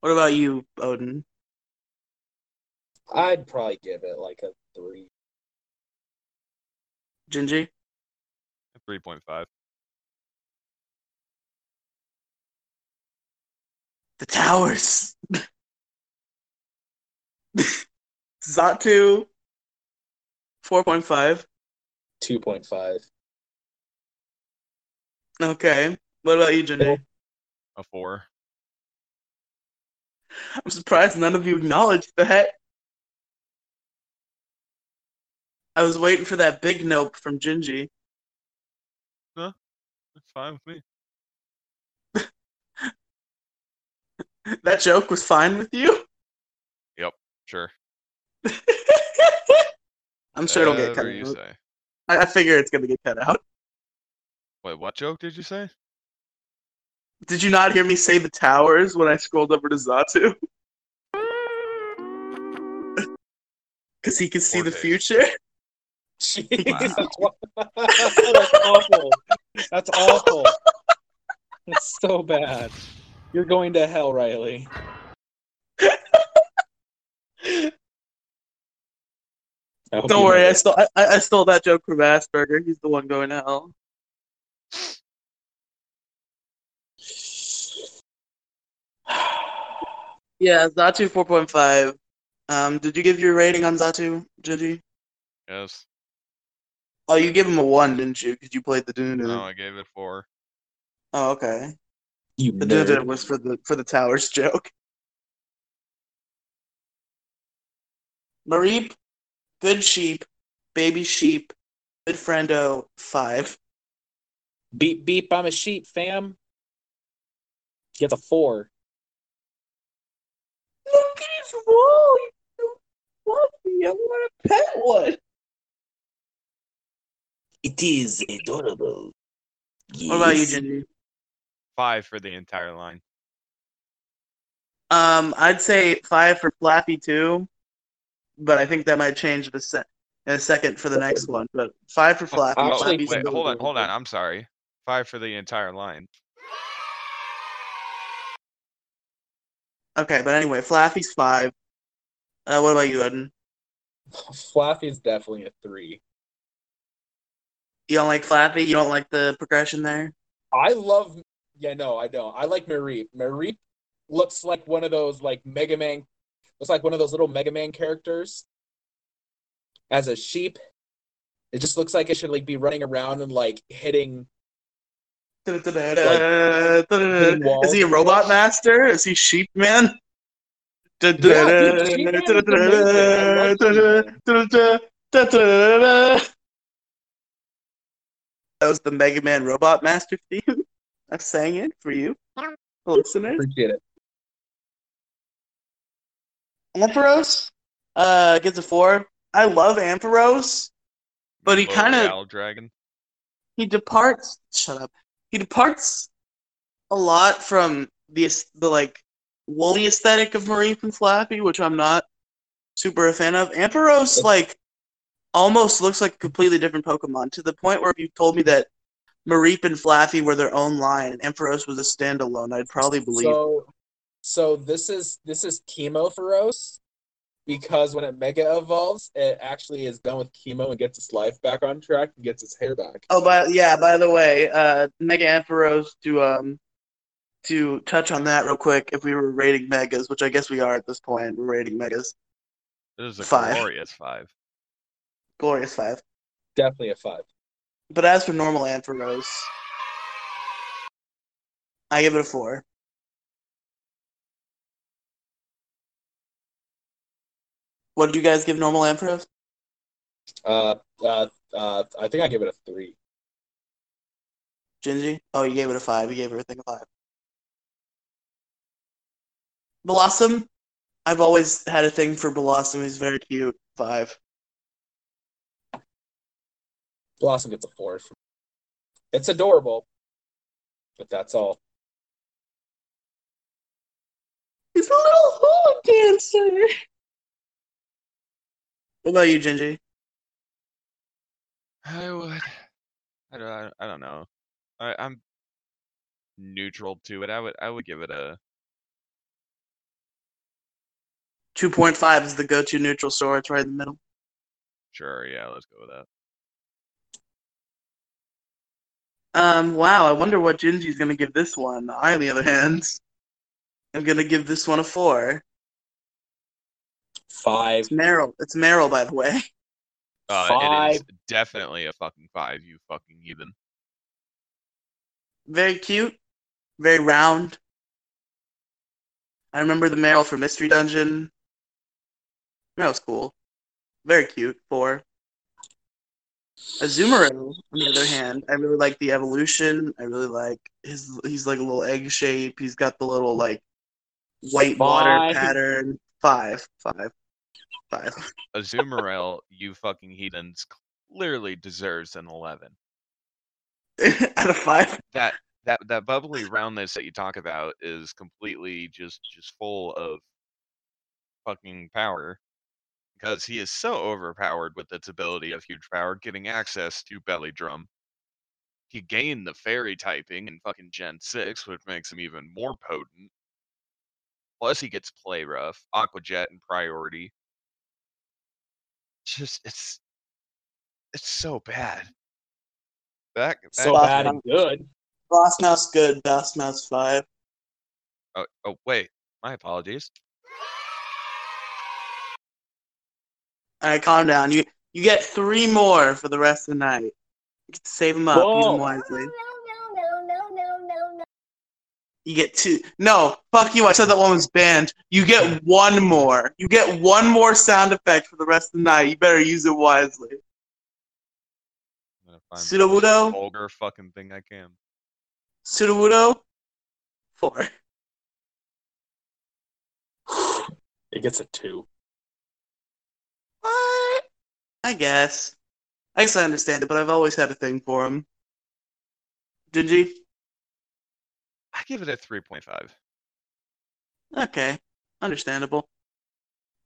What about you, Odin? I'd probably give it like a 3. Jinji? A 3.5. The towers. Zatu, 4.5. 2.5. Okay. What about you, Jinji? A 4. I'm surprised none of you acknowledged that. I was waiting for that big nope from Jinji. No, it's fine with me. That joke was fine with you? Yep, sure. I'm sure it'll get cut out. I figure it's going to get cut out. Wait, what joke did you say? Did you not hear me say the towers when I scrolled over to Zatu? Because he can see the future? Wow. That's awful. That's awful. That's so bad. You're going to hell, Riley. Don't worry, I stole that joke from Asperger. He's the one going to hell. Yeah, Zatu 4.5. Did you give your rating on Zatu, Gigi? Yes. Oh, you gave him a 1, didn't you? Because you played the Dune. No, I gave it 4. Oh, okay. The Dune was for the towers joke. Mareep, good sheep, baby sheep, good friendo, 5. Beep beep, I'm a sheep, fam. He has a 4. Look at his wall. He's so fluffy. I want to pet one. It is adorable. Yes. What about you, Ginger? 5 for the entire line. I'd say 5 for Flappy too, but I think that might change in a second for the next one. But 5 for Flappy. Wait, hold on. I'm sorry. 5 for the entire line. Okay, but anyway, Flappy's 5. What about you, Odin? Flappy's definitely a 3. You don't like Flappy? You don't like the progression there? I don't. I like Mareep. Mareep looks like one of those Mega Man, looks like one of those little Mega Man characters. As a sheep, it just looks like it should be running around and hitting. Is he a robot master? Is he sheep man? Yeah, that was the Mega Man Robot Master theme. I sang it for you, listeners. Appreciate it. Ampharos gets a 4. I love Ampharos, but he kind of dragon. He departs. Shut up. He departs a lot from the woolly aesthetic of Mareep and Flappy, which I'm not super a fan of. Ampharos almost looks like a completely different Pokemon, to the point where if you told me that Mareep and Flappy were their own line and Ampharos was a standalone, I'd probably believe. So So this is Chemoferos, because when it mega evolves, it actually is done with chemo and gets its life back on track and gets its hair back. Oh, by the way, Mega Ampharos, to touch on that real quick, if we were rating megas, which I guess we are at this point, we're rating megas. This is a glorious 5. Glorious 5. Definitely a 5. But as for normal Ampharos, I give it a 4. What did you guys give normal Ampharos? I think I gave it a 3. Jinji? Oh, you gave it a 5. You gave everything a 5. Blossom? I've always had a thing for Blossom. He's very cute. 5. Blossom gets a 4. It's adorable, but that's all. He's a little hula dancer. What about you, Genji? I don't know. I'm neutral to it. I would give it a 2.5 is the go-to neutral score. It's right in the middle. Sure, yeah, let's go with that. Wow, I wonder what Genji's gonna give this one. I, on the other hand, am gonna give this one a 4. 5. It's Meryl, by the way. 5. It is definitely a fucking 5, you fucking heathen. Very cute. Very round. I remember the Meryl from Mystery Dungeon. Meryl's cool. Very cute. 4. Azumarill, on the other hand, I really like the evolution. I really like he's like a little egg shape. He's got the little, like, white water pattern. 5. Azumarill, you fucking heathens, clearly deserves an 11. Out of 5? That bubbly roundness that you talk about is completely just full of fucking power, because he is so overpowered with its ability of huge power, getting access to Belly Drum. He gained the fairy typing in fucking Gen 6, which makes him even more potent. Plus, he gets Play Rough, Aqua Jet, and Priority. Just, it's so bad. So bad and good. Bossmouth's good. Bossmouth's 5. Oh, wait. My apologies. All right, calm down. You get 3 more for the rest of the night. You can save them up. Use them wisely. You get 2. No, fuck you. I said that one was banned. You get 1 more. You get 1 more sound effect for the rest of the night. You better use it wisely. Sudowoodo. Vulgar fucking thing I can. Sudowoodo. 4. It gets a 2. What? I guess I understand it, but I've always had a thing for him. Jinji? I give it a 3.5. Okay, understandable.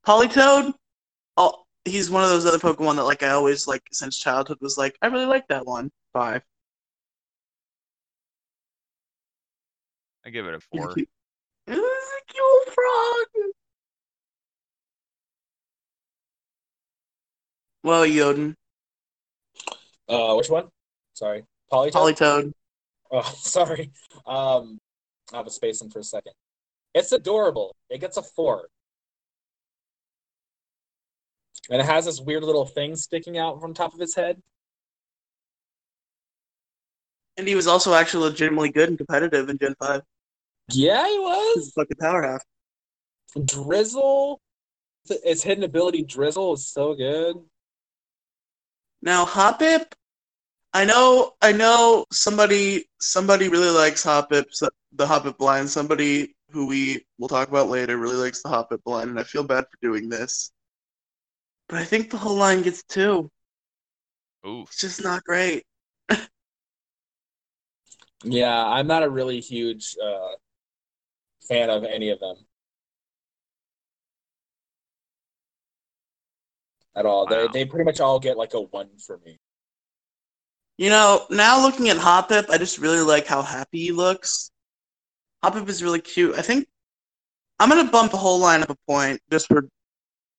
Politoed? Oh, he's one of those other Pokemon that, like, I always, like, since childhood was like, I really like that one. 5. I give it a 4. It was a cute frog. Well, Yoden. Which one? Sorry, Politoed. Oh, sorry. I was spacing for a second. It's adorable. It gets a 4. And it has this weird little thing sticking out from top of his head. And he was also actually legitimately good and competitive in Gen 5. Yeah, he was. He's a fucking powerhouse. Drizzle. His hidden ability, Drizzle, is so good. Now, Hoppip. I know. Somebody really likes Hoppip, the Hoppip blind. Somebody who we will talk about later really likes the Hoppip blind, and I feel bad for doing this. But I think the whole line gets 2. Ooh, it's just not great. Yeah, I'm not a really huge fan of any of them at all. Wow. They pretty much all get like a 1 for me. You know, now looking at Hoppip, I just really like how happy he looks. Hoppip is really cute. I think I'm going to bump the whole lineup a point just for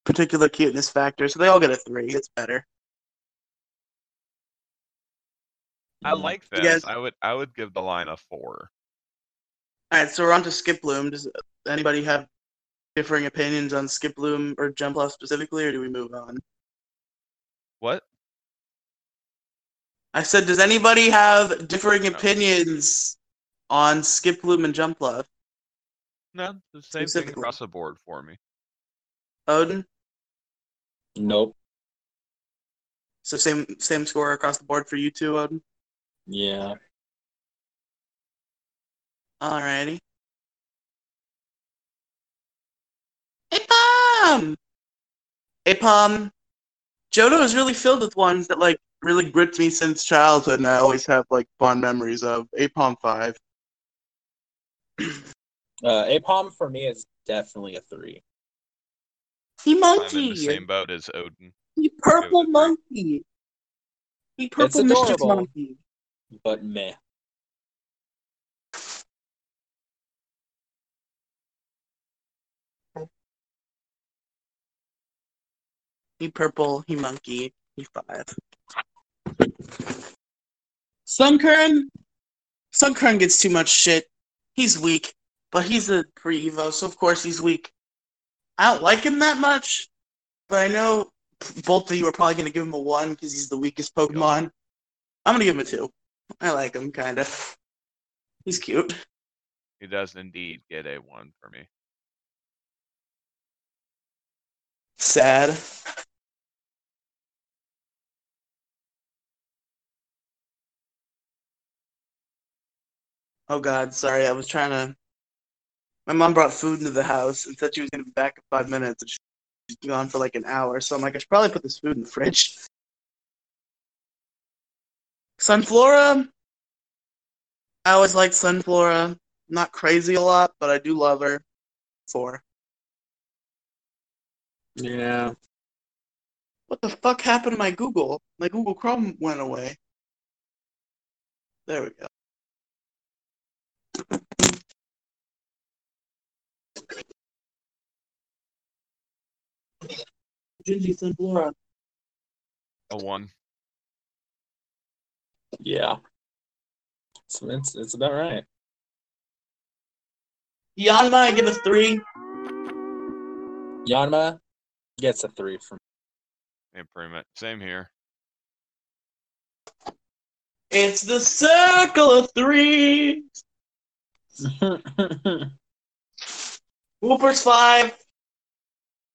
particular cuteness factor, so they all get a 3. It's better. I like this. Guys... I would give the line a 4. All right, so we're on to Skip Bloom. Does anybody have differing opinions on Skip Bloom or Jumpluff specifically, or do we move on? What? I said, does anybody have differing opinions on Skip Bloom and Jumpluff? No, the same thing across the board for me. Odin? Nope. So same score across the board for you two, Odin? Yeah. Alrighty. A-Pom! Johto is really filled with ones that, like, really gripped me since childhood, and I always have, like, fond memories of. A-Pom 5. A-Pom for me is definitely a 3. He monkey! I'm in the same boat as Odin. He purple monkey! He purple mischief monkey. But meh. He purple, he monkey, he 5. Sunkern gets too much shit. He's weak, but he's a pre-Evo, so of course he's weak. I don't like him that much, but I know both of you are probably going to give him a 1 because he's the weakest Pokemon. I'm going to give him a 2. I like him, kind of. He's cute. He does indeed get a 1 for me. Sad. Oh God, sorry, I was trying to... My mom brought food into the house and said she was going to be back in 5 minutes, and she's gone for like an hour, so I'm like, I should probably put this food in the fridge. Sunflora. I always liked Sunflora. Not crazy a lot, but I do love her. 4. Yeah. What the fuck happened to my Google? My Google Chrome went away. There we go. Jinji Sunflora. A 1. Yeah. So it's about right. Yanma, I give a 3. Yanma gets a 3 from me. Improvement. Same here. It's the circle of 3. Whooper's 5.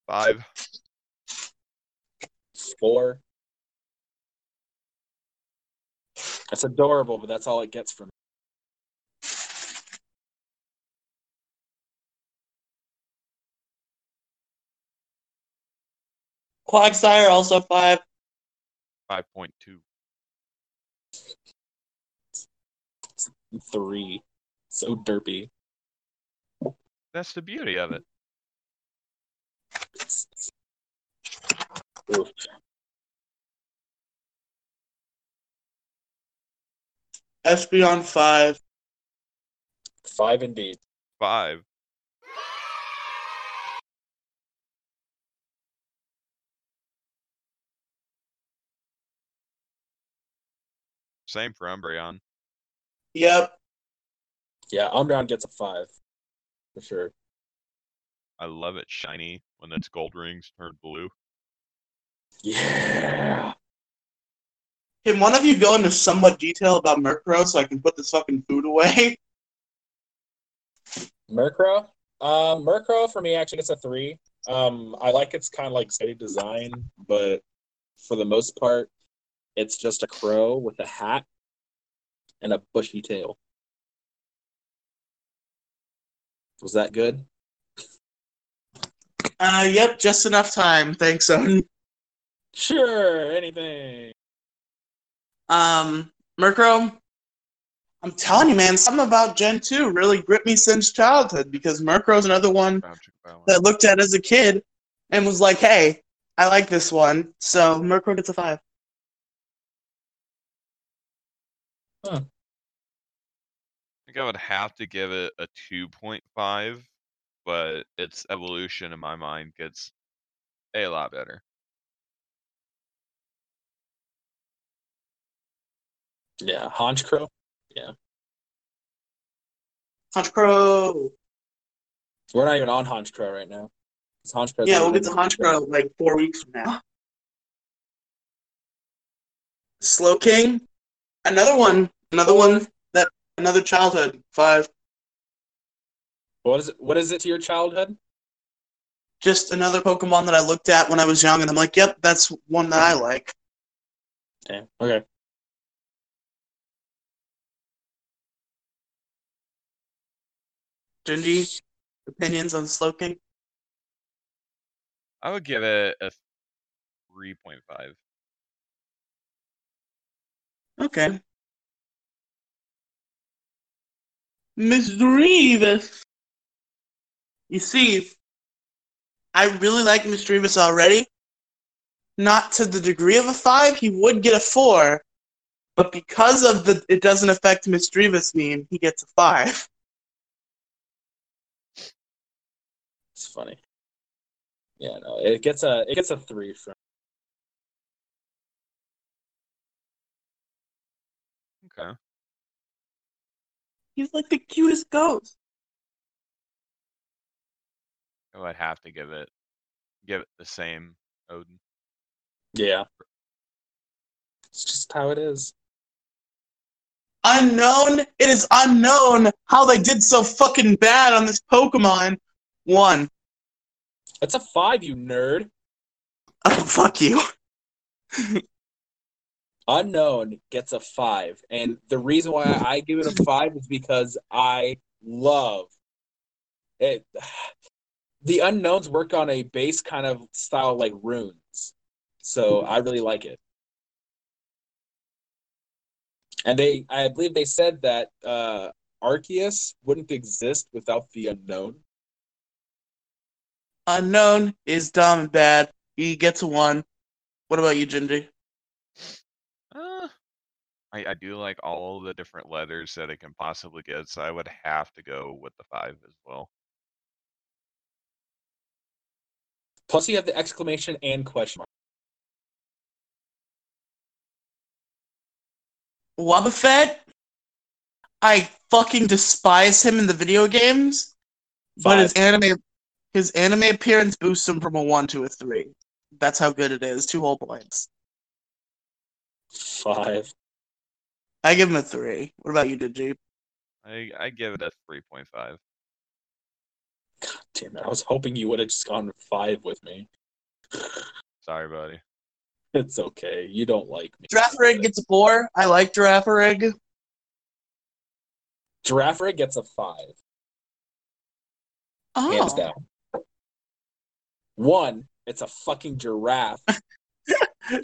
5. 4. That's adorable, but that's all it gets from me. Quagsire, also 5. 5.2. 3. So derpy. That's the beauty of it. Oof. Espeon 5. 5 indeed. 5. Same for Umbreon. Yep. Yeah, Umbreon gets a 5. For sure. I love it shiny when its gold rings turn blue. Yeah. Can one of you go into somewhat detail about Murkrow so I can put this fucking food away? Murkrow? Murkrow for me actually gets a 3. I like its kind of like steady design, but for the most part, it's just a crow with a hat and a bushy tail. Was that good? Yep, just enough time. Thanks, Odin. Sure, anything. Murkrow, I'm telling you, man, something about Gen 2 really gripped me since childhood because Murkrow's another one that I looked at as a kid and was like, hey, I like this one. So Murkrow gets a 5. Huh. I think I would have to give it a 2.5 but its evolution in my mind gets a lot better. Yeah, Honchkrow. Yeah. Honchkrow. We're not even on Honchkrow right now. Yeah, we'll get to Honchkrow like 4 weeks from now. Slowking. Another one that another childhood. 5. What is it to your childhood? Just another Pokemon that I looked at when I was young and I'm like, yep, that's one that I like. Damn. Okay. Jinji, opinions on Slowking? I would give it a 3.5. Okay. Mr. Revis. You see, I really like Mr. Revis already. Not to the degree of a 5, he would get a 4. But because of the it doesn't affect Mr. Revis meme, he gets a 5. It's funny. Yeah, no, it gets a 3 from. Okay. He's like the cutest ghost. Oh, I'd have to give it the same Odin. Yeah. It's just how it is. Unknown. It is unknown how they did so fucking bad on this Pokemon. 1. That's a 5, you nerd. Oh, fuck you. Unknown gets a 5. And the reason why I give it a 5 is because I love it. The unknowns work on a base kind of style like runes. So I really like it. And I believe they said that Arceus wouldn't exist without the unknown. Unknown is dumb and bad. He gets a 1. What about you, Jinji? I do like all the different letters that it can possibly get, so I would have to go with the 5 as well. Plus you have the exclamation and question mark. Wobbuffet? I fucking despise him in the video games, 5. But his anime appearance boosts him from a 1 to a 3. That's how good it is. 2 whole points. 5. I give him a 3. What about you, Digi? I give it a 3.5. God damn it. I was hoping you would have just gone 5 with me. Sorry, buddy. It's okay. You don't like me. Girafarig gets a 4. I like Girafarig. Girafarig gets a 5. Oh. Hands down. 1, it's a fucking giraffe.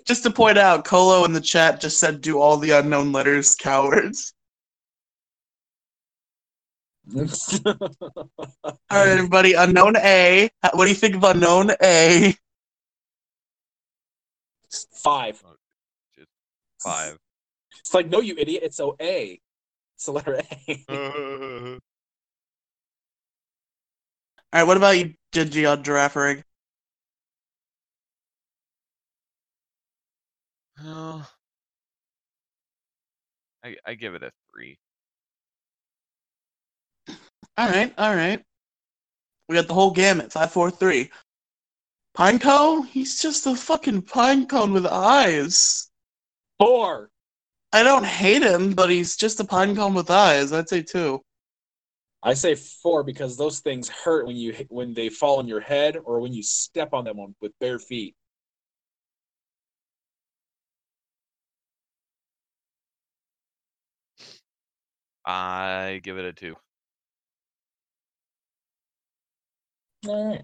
Just to point out, Kolo in the chat just said, do all the unknown letters, cowards. All right, everybody, unknown A. What do you think of unknown A? 5. Oh, just 5. It's like, no, you idiot, it's O-A. It's the letter A. All right, what about you, Genji, on Girafarig? Oh, I give it a 3. All right. We got the whole gamut, 5, 4, 3. Pinecone? He's just a fucking pinecone with eyes. 4. I don't hate him, but he's just a pinecone with eyes. I'd say 2. I say 4 because those things hurt when they fall on your head or when you step on them with bare feet. I give it a 2. All right.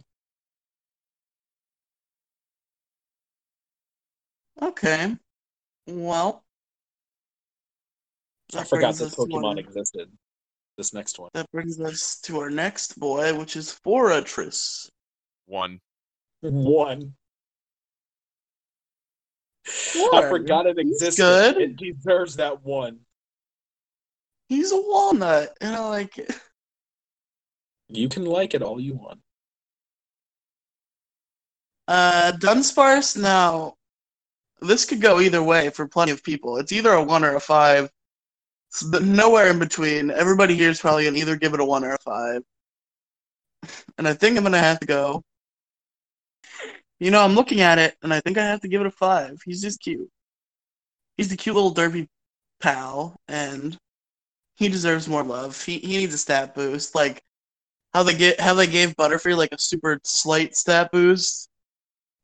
Okay. Well. I forgot that Pokemon existed. This next one. That brings us to our next boy, which is Fortress. 1. I forgot it existed. Good. It deserves that 1. He's a walnut, and I like it. You can like it all you want. Dunsparce, now, this could go either way for plenty of people. It's either a 1 or a 5. It's nowhere in between. Everybody here is probably going to either give it a 1 or a 5. And I think I'm going to have to go. You know, I'm looking at it, and I think I have to give it a 5. He's just cute. He's the cute little derpy pal, and he deserves more love. He needs a stat boost. Like, how they gave Butterfree, like, a super slight stat boost.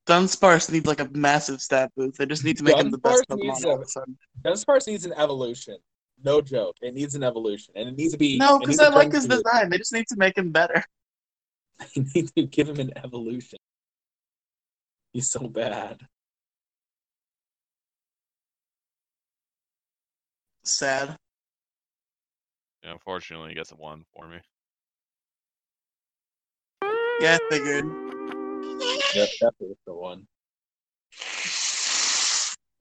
Dunsparce needs, like, a massive stat boost. They just need to make him the best Pokemon all of a sudden. Dunsparce needs an evolution. No joke. It needs an evolution. And it needs to be... No, because I like his design. They just need to make him better. They need to give him an evolution. He's so bad. Sad. Yeah, unfortunately, he gets a 1 for me. Yeah, I figured. Yep, definitely the 1.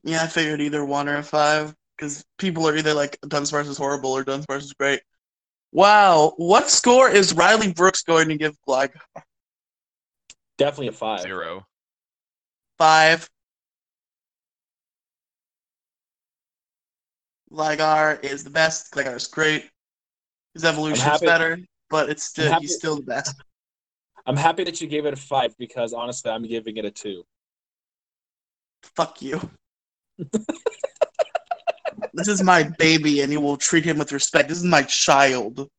Yeah, I figured either 1 or a 5, because people are either like, Dunsparce is horrible or Dunsparce is great. Wow, what score is Riley Brooks going to give Gligar? Definitely a 5. 0. 5. Gligar is the best. Gligar is great. His evolution is better, but it's still he's still the best. I'm happy that you gave it a 5 because honestly, I'm giving it a 2. Fuck you. This is my baby, and you will treat him with respect. This is my child.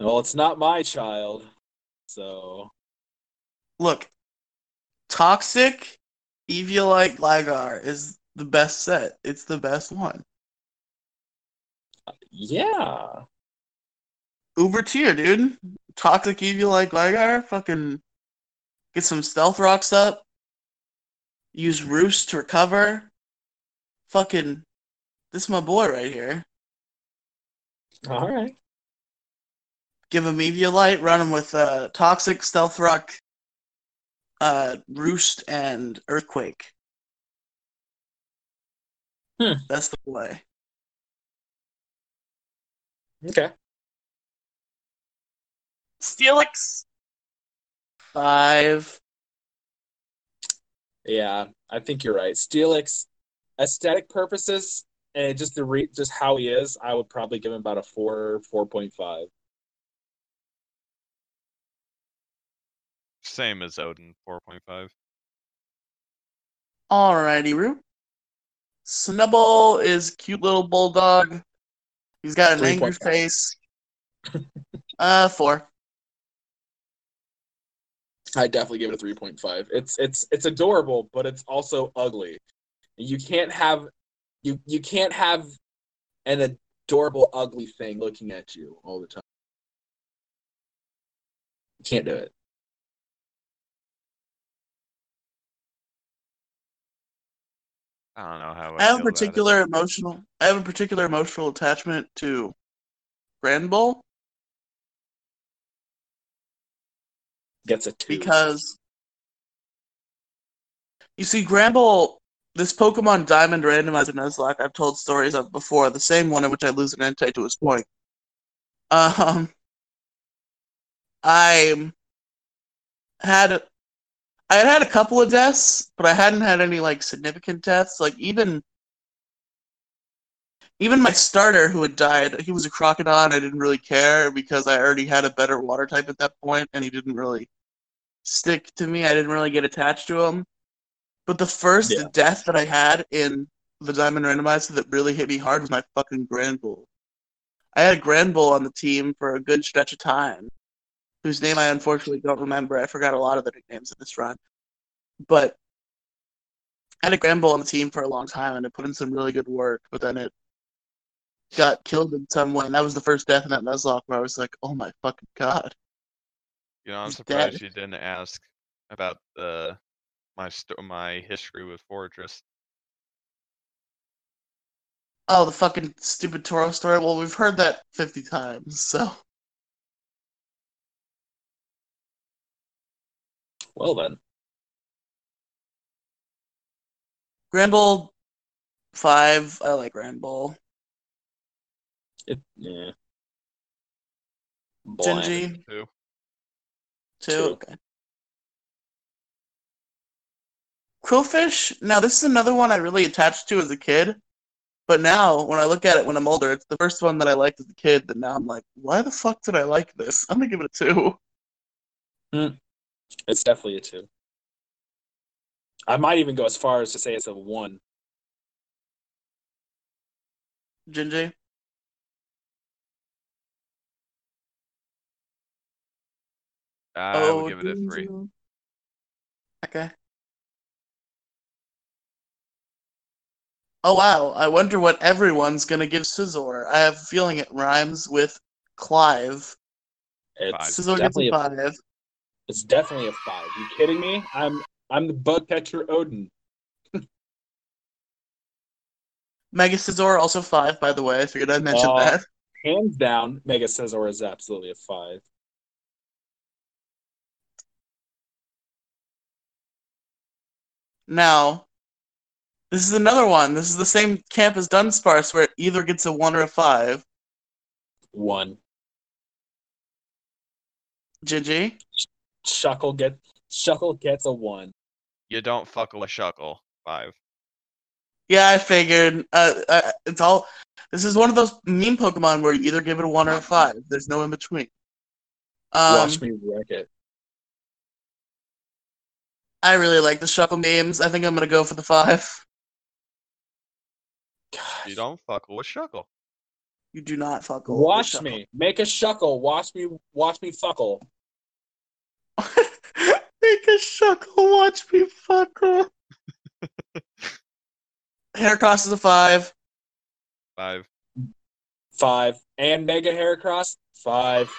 Well, it's not my child, so. Look, Toxic Eviolite Gligar is the best set. It's the best one. Yeah. Uber tier, dude. Toxic Eviolite Gligar. Fucking get some Stealth Rocks up. Use Roost to recover. Fucking, this is my boy right here. All right. Give him Eviolite. Run him with Toxic, Stealth Rock, Roost, and Earthquake. That's the play. Okay. Steelix! 5. Yeah, I think you're right. Steelix, aesthetic purposes, and just the just how he is, I would probably give him about a 4, 4.5. Same as Odin, 4.5. Alrighty, Roo. Snubbull is a cute little bulldog. He's got an angry face. 4. I definitely give it a 3.5. It's adorable, but it's also ugly. You can't have an adorable ugly thing looking at you all the time. You can't do it. I don't know how. I have a particular emotional attachment to Granbull. Gets a 2 because you see Granbull. This Pokemon Diamond randomizer Nuzlocke I've told stories of before. The same one in which I lose an Entei to his point. I had a couple of deaths, but I hadn't had any, like, significant deaths. Like, even my starter who had died, he was a Crokodon. I didn't really care because I already had a better water type at that point, and he didn't really stick to me. I didn't really get attached to him. But the first death that I had in the Diamond Randomizer that really hit me hard was my fucking Granbull. I had a Granbull on the team for a good stretch of time, whose name I unfortunately don't remember. I forgot a lot of the nicknames in this run. But I had a Granbull on the team for a long time, and it put in some really good work, but then it got killed in some way, and that was the first death in that Nuzlocke where I was like, oh my fucking god. You know, I'm surprised you didn't ask about my history with Fortress. Oh, the fucking stupid Toro story? Well, we've heard that 50 times, so... Well, then. Granbull, 5. I like Granbull. Yeah. Genji. Two. Okay. Quillfish, now this is another one I really attached to as a kid, but now when I look at it when I'm older, it's the first one that I liked as a kid that now I'm like, why the fuck did I like this? I'm going to give it a 2. It's definitely a 2. I might even go as far as to say it's a 1. Jinji? I would give it a 3. Okay. Oh wow, I wonder what everyone's gonna give Scizor. I have a feeling it rhymes with Clive. Scizor gets a 5. It's definitely a 5. You kidding me? I'm the bug catcher Odin. Mega Scizor also 5, by the way. I figured I'd mention that. Hands down, Mega Scizor is absolutely a 5. Now, this is another one. This is the same camp as Dunsparce, where it either gets a 1 or a 5. 1. Gigi? Shuckle gets a 1. You don't fuckle a Shuckle. 5. Yeah, I figured. It's all. This is one of those meme Pokemon where you either give it a 1 or a 5. There's no in between. Watch me wreck it. I really like the Shuckle memes. I think I'm going to go for the 5. Gosh. You don't fuckle with Shuckle. You do not fuckle. Watch me. Make a Shuckle. Watch me fuckle. Make a Shuckle. Watch me fuckle. Heracross is a 5. 5. And Mega Heracross, 5.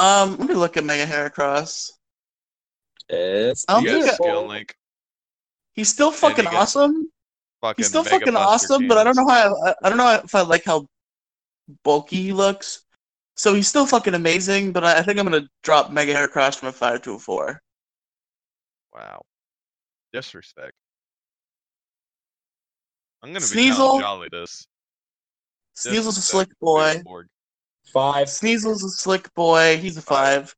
Let me look at Mega Heracross. It's skill link. He's still fucking awesome. He's still fucking awesome, but I don't know how I don't know if I like how bulky he looks. So he's still fucking amazing, but I think I'm gonna drop Mega Heracross from a 5 to a 4. Wow. Disrespect. I'm gonna be jolly this. Sneasel's a slick boy. 5. Sneasel's a slick boy. He's a 5.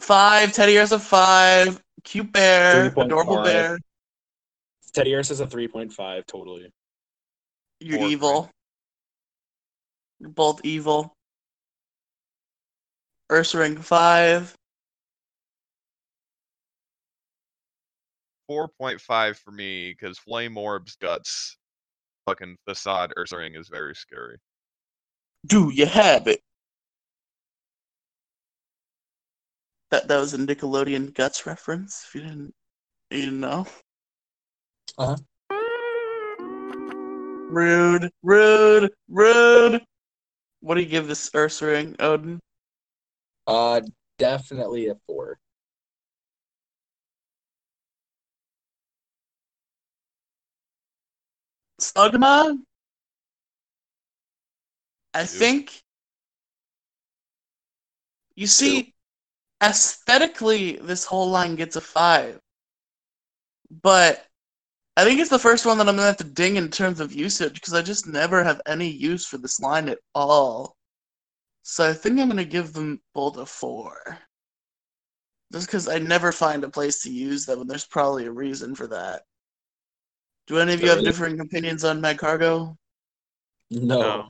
5. Teddy Bear's a 5. Cute bear. 3. Adorable 5. Bear. Teddy Bear says a 3.5 totally. You're evil. You're both evil. Ursaring 5. 4.5 for me because Flame Orb's guts. Fucking facade Ursaring is very scary. Do you have it? That was a Nickelodeon Guts reference. If you didn't know. Rude. What do you give this Ursaring, Odin? Definitely a 4. Slugma? I think... You see, aesthetically, this whole line gets a 5. But I think it's the first one that I'm going to have to ding in terms of usage, because I just never have any use for this line at all. So I think I'm going to give them both a 4. Just because I never find a place to use them, and there's probably a reason for that. Do any of you have different opinions on Magcargo? No.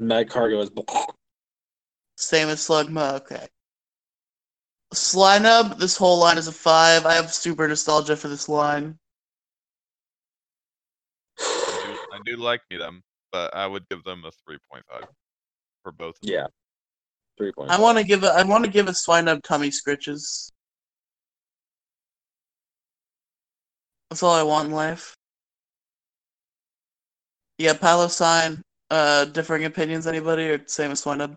Magcargo is... Same as Slugma? Okay. Slinub, this whole line is a 5. I have super nostalgia for this line. I do like them, but I would give them a 3.5 for both of them. Yeah. 3.5. I want to give a Swinub tummy scritches. That's all I want in life. Yeah, Palosine. Differing opinions, anybody? Or same as Swinub?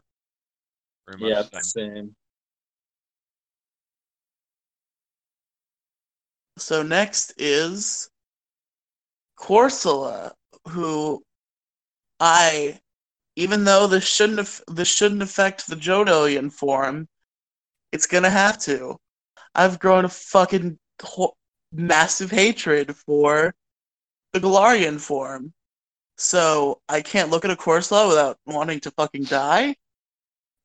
Yeah, same. So next is Corsola, who even though this shouldn't affect the Johtoian form, it's gonna have to. I've grown a fucking massive hatred for the Galarian form. so I can't look at a Corsola without wanting to fucking die.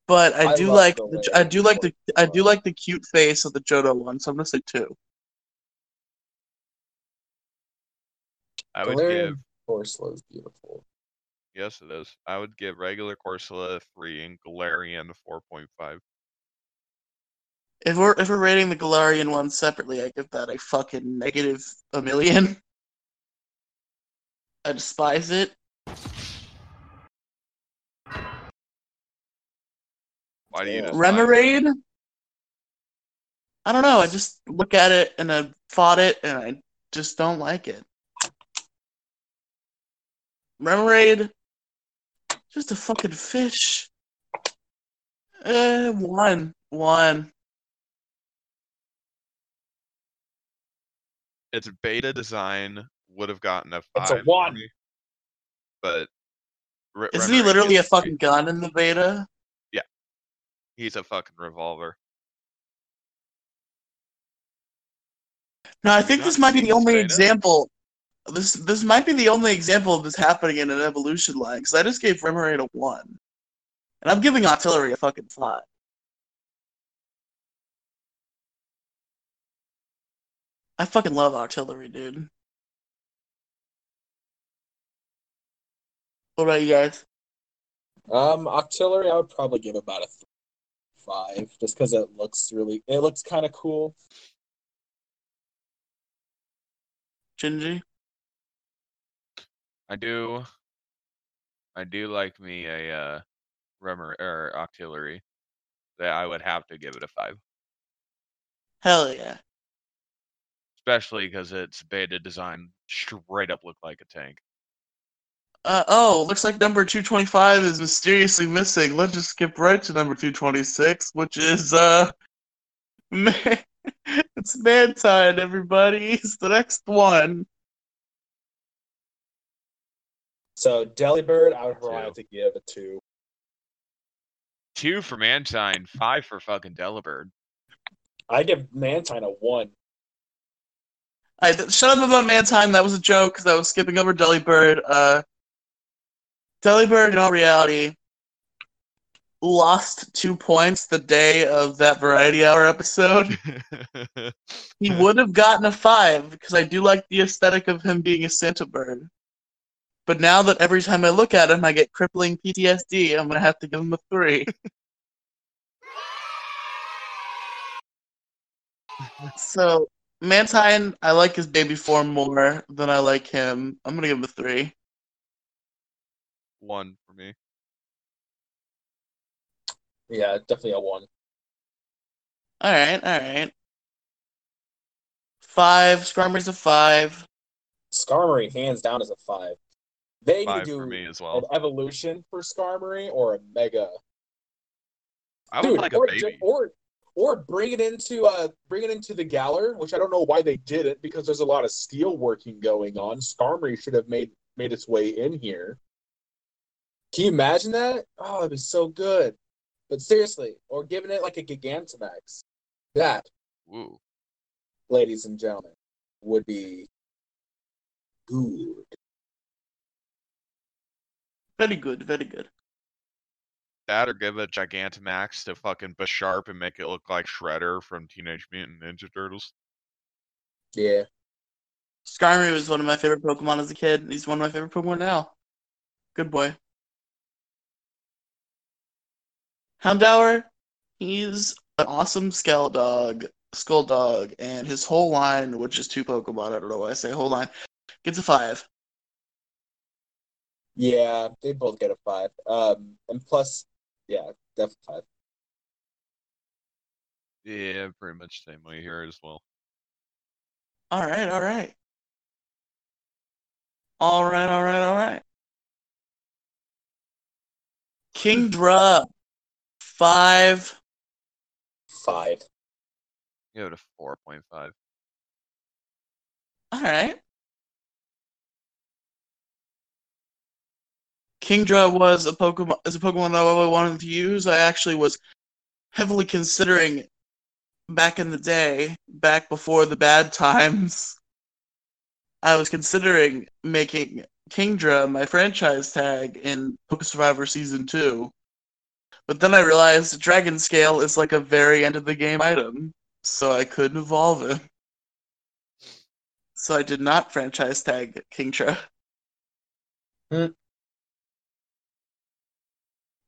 But I do like the cute face of the Johto one, so I'm gonna say 2. I would give Corsola is beautiful. Yes, it is. I would give regular Corsola 3 and Galarian 4.5. If we're rating the Galarian one separately, I give that a fucking -1,000,000. I despise it. Why do you despise Remoraid? It? I don't know. I just look at it and I fought it and I just don't like it. Remoraid, just a fucking fish. 1. Its beta design would have gotten a 5. It's a 1. But isn't he literally a fucking gun in the beta? Yeah, he's a fucking revolver. No, I think this might be the only example. This might be the only example of this happening in an evolution line, because I just gave Remoraid a 1. And I'm giving Artillery a fucking 5. I fucking love Artillery, dude. What about you guys? Artillery, I would probably give about a 5, just because it looks kind of cool. Jinji? I do like me a Rummer or Octillery. That I would have to give it a 5. Hell yeah! Especially because its beta design straight up looked like a tank. Looks like number 225 is mysteriously missing. Let's just skip right to number 226, which is it's Mantine, everybody. It's the next one. So, Delibird, I would have to give a 2. 2 for Mantine, 5 for fucking Delibird. I give Mantine a 1. Shut up about Mantine, that was a joke, because I was skipping over Delibird. Delibird, in all reality, lost 2 points the day of that Variety Hour episode. He would have gotten a 5, because I do like the aesthetic of him being a Santa bird. But now that every time I look at him, I get crippling PTSD, I'm going to have to give him a 3. So, Mantine, I like his baby form more than I like him. I'm going to give him a 3. 1 for me. Yeah, definitely a 1. All right. 5. Skarmory's a 5. Skarmory, hands down, is a 5. They could do an evolution for Skarmory or a Mega. I would like a baby. Or bring it into the Galar, which I don't know why they did it, because there's a lot of steel working going on. Skarmory should have made its way in here. Can you imagine that? Oh, it'd be so good. But seriously, or giving it like a Gigantamax. That, ooh, ladies and gentlemen, would be good. Very good, very good. That or give a Gigantamax to fucking Bisharp and make it look like Shredder from Teenage Mutant Ninja Turtles. Yeah. Skarmory was one of my favorite Pokemon as a kid, and he's one of my favorite Pokemon now. Good boy. Houndour, he's an awesome Skull Dog, and his whole line, which is 2 Pokemon, I don't know why I say whole line, gets a 5. Yeah, they both get a 5. And plus, yeah, definitely 5. Yeah, pretty much the same way here as well. All right. All right. Kingdra, 5. 5. Give it a 4.5. All right. Kingdra is a Pokemon I really wanted to use. I actually was heavily considering back in the day, back before the bad times, I was considering making Kingdra, my franchise tag, in Poké Survivor Season 2. But then I realized Dragon Scale is like a very end-of-the-game item, so I couldn't evolve it. So I did not franchise tag Kingdra.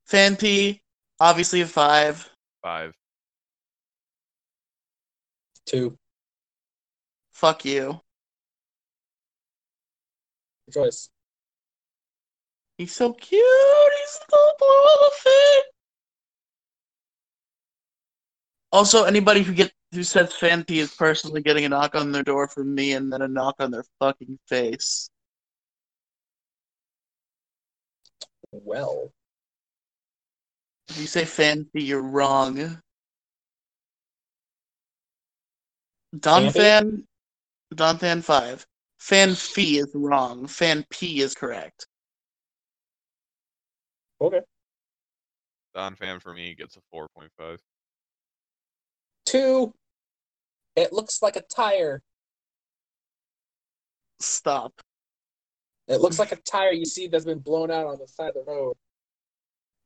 Phanpy, obviously a 5. 5. 2. Fuck you. Good choice. He's so cute! He's the little blue elephant! Also, anybody who says Phanpy is personally getting a knock on their door from me and then a knock on their fucking face. Well. If you say Phanpy, you're wrong. Donphan 5. Phanpy is wrong. Phanpy is correct. Okay. Donphan for me gets a 4.5. 2. It looks like a tire. Stop. It looks like a tire you see that's been blown out on the side of the road.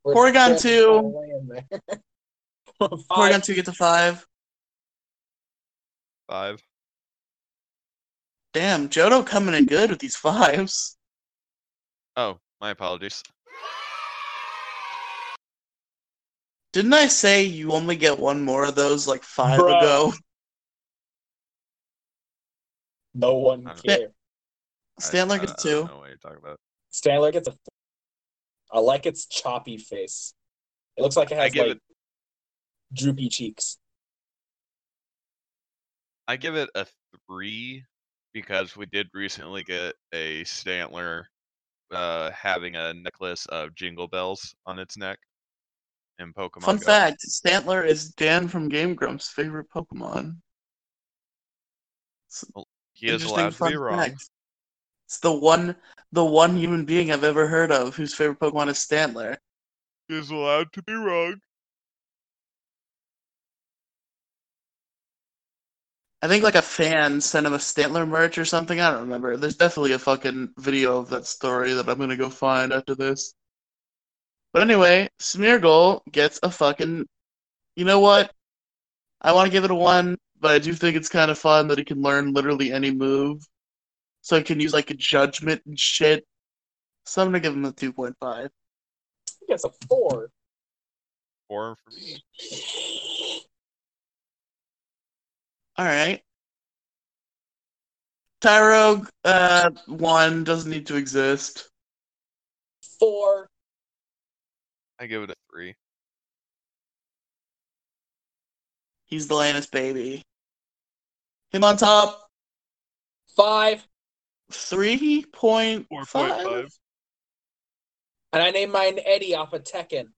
Porygon 2. Porygon 2 gets a 5. 5. Damn, Johto coming in good with these 5s. Oh, my apologies. Didn't I say you only get one more of those like 5 Bruh. Ago? No one cares. Standler gets 2. I don't know what you're talking about. Standler gets a 4. I like its choppy face. It looks like it has like droopy cheeks. I give it a 3 because we did recently get a Stantler having a necklace of jingle bells on its neck in Pokemon Fun Go. Fact, Stantler is Dan from Game Grumps' favorite Pokemon. Well, he is allowed to be wrong. Fact. It's the one human being I've ever heard of whose favorite Pokemon is Stantler. He is allowed to be wrong. I think, like, a fan sent him a Stantler merch or something. I don't remember. There's definitely a fucking video of that story that I'm going to go find after this. But anyway, Smeargle gets a fucking... You know what? I want to give it a 1, but I do think it's kind of fun that it can learn literally any move. So it can use, like, a judgment and shit. So I'm going to give him a 2.5. I think it's a 4. 4 for me. Alright. Tyrogue, 1, doesn't need to exist. 4. I give it a 3. He's the Lannis baby. Him on top. 5. 3.5. And I named mine Eddie off of Tekken.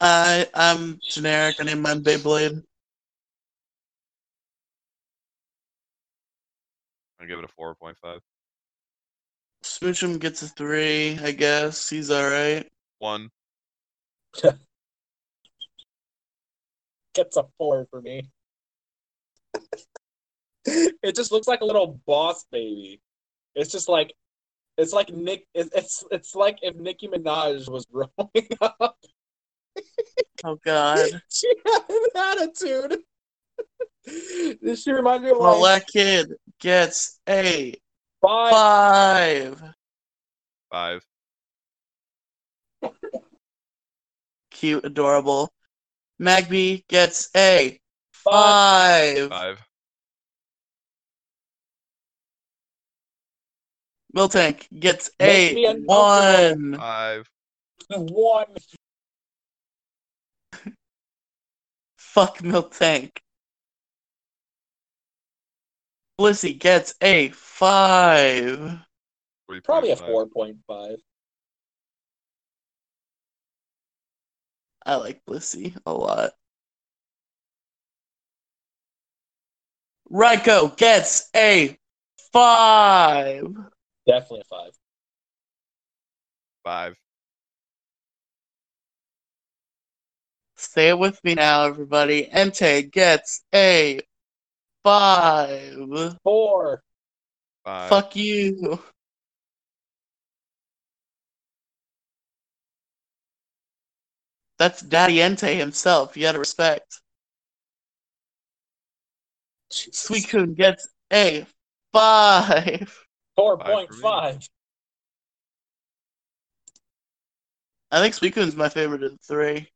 I'm generic, I named mine Beyblade. I'm gonna give it a 4.5. Smoochum gets a 3, I guess. He's alright. 1. Gets a 4 for me. It just looks like a little boss baby. It's just like... It's like Nick... It's like if Nicki Minaj was growing up. Oh, God. She had an attitude. Does she remind me of like... Well, that kid gets a 5. Cute, adorable. Magby gets a 5. 5. Miltank gets a 1. 5. 1. Fuck Miltank. Blissey gets a 5. Probably a 4.5. I like Blissey a lot. Raikou gets a 5. Definitely a 5. 5. Stay with me now, everybody. Entei gets a 5. 4. 5. Fuck you. That's Daddy Entei himself. You gotta respect. Suicune gets a 5. 4.5. I think Suicune's my favorite in 3.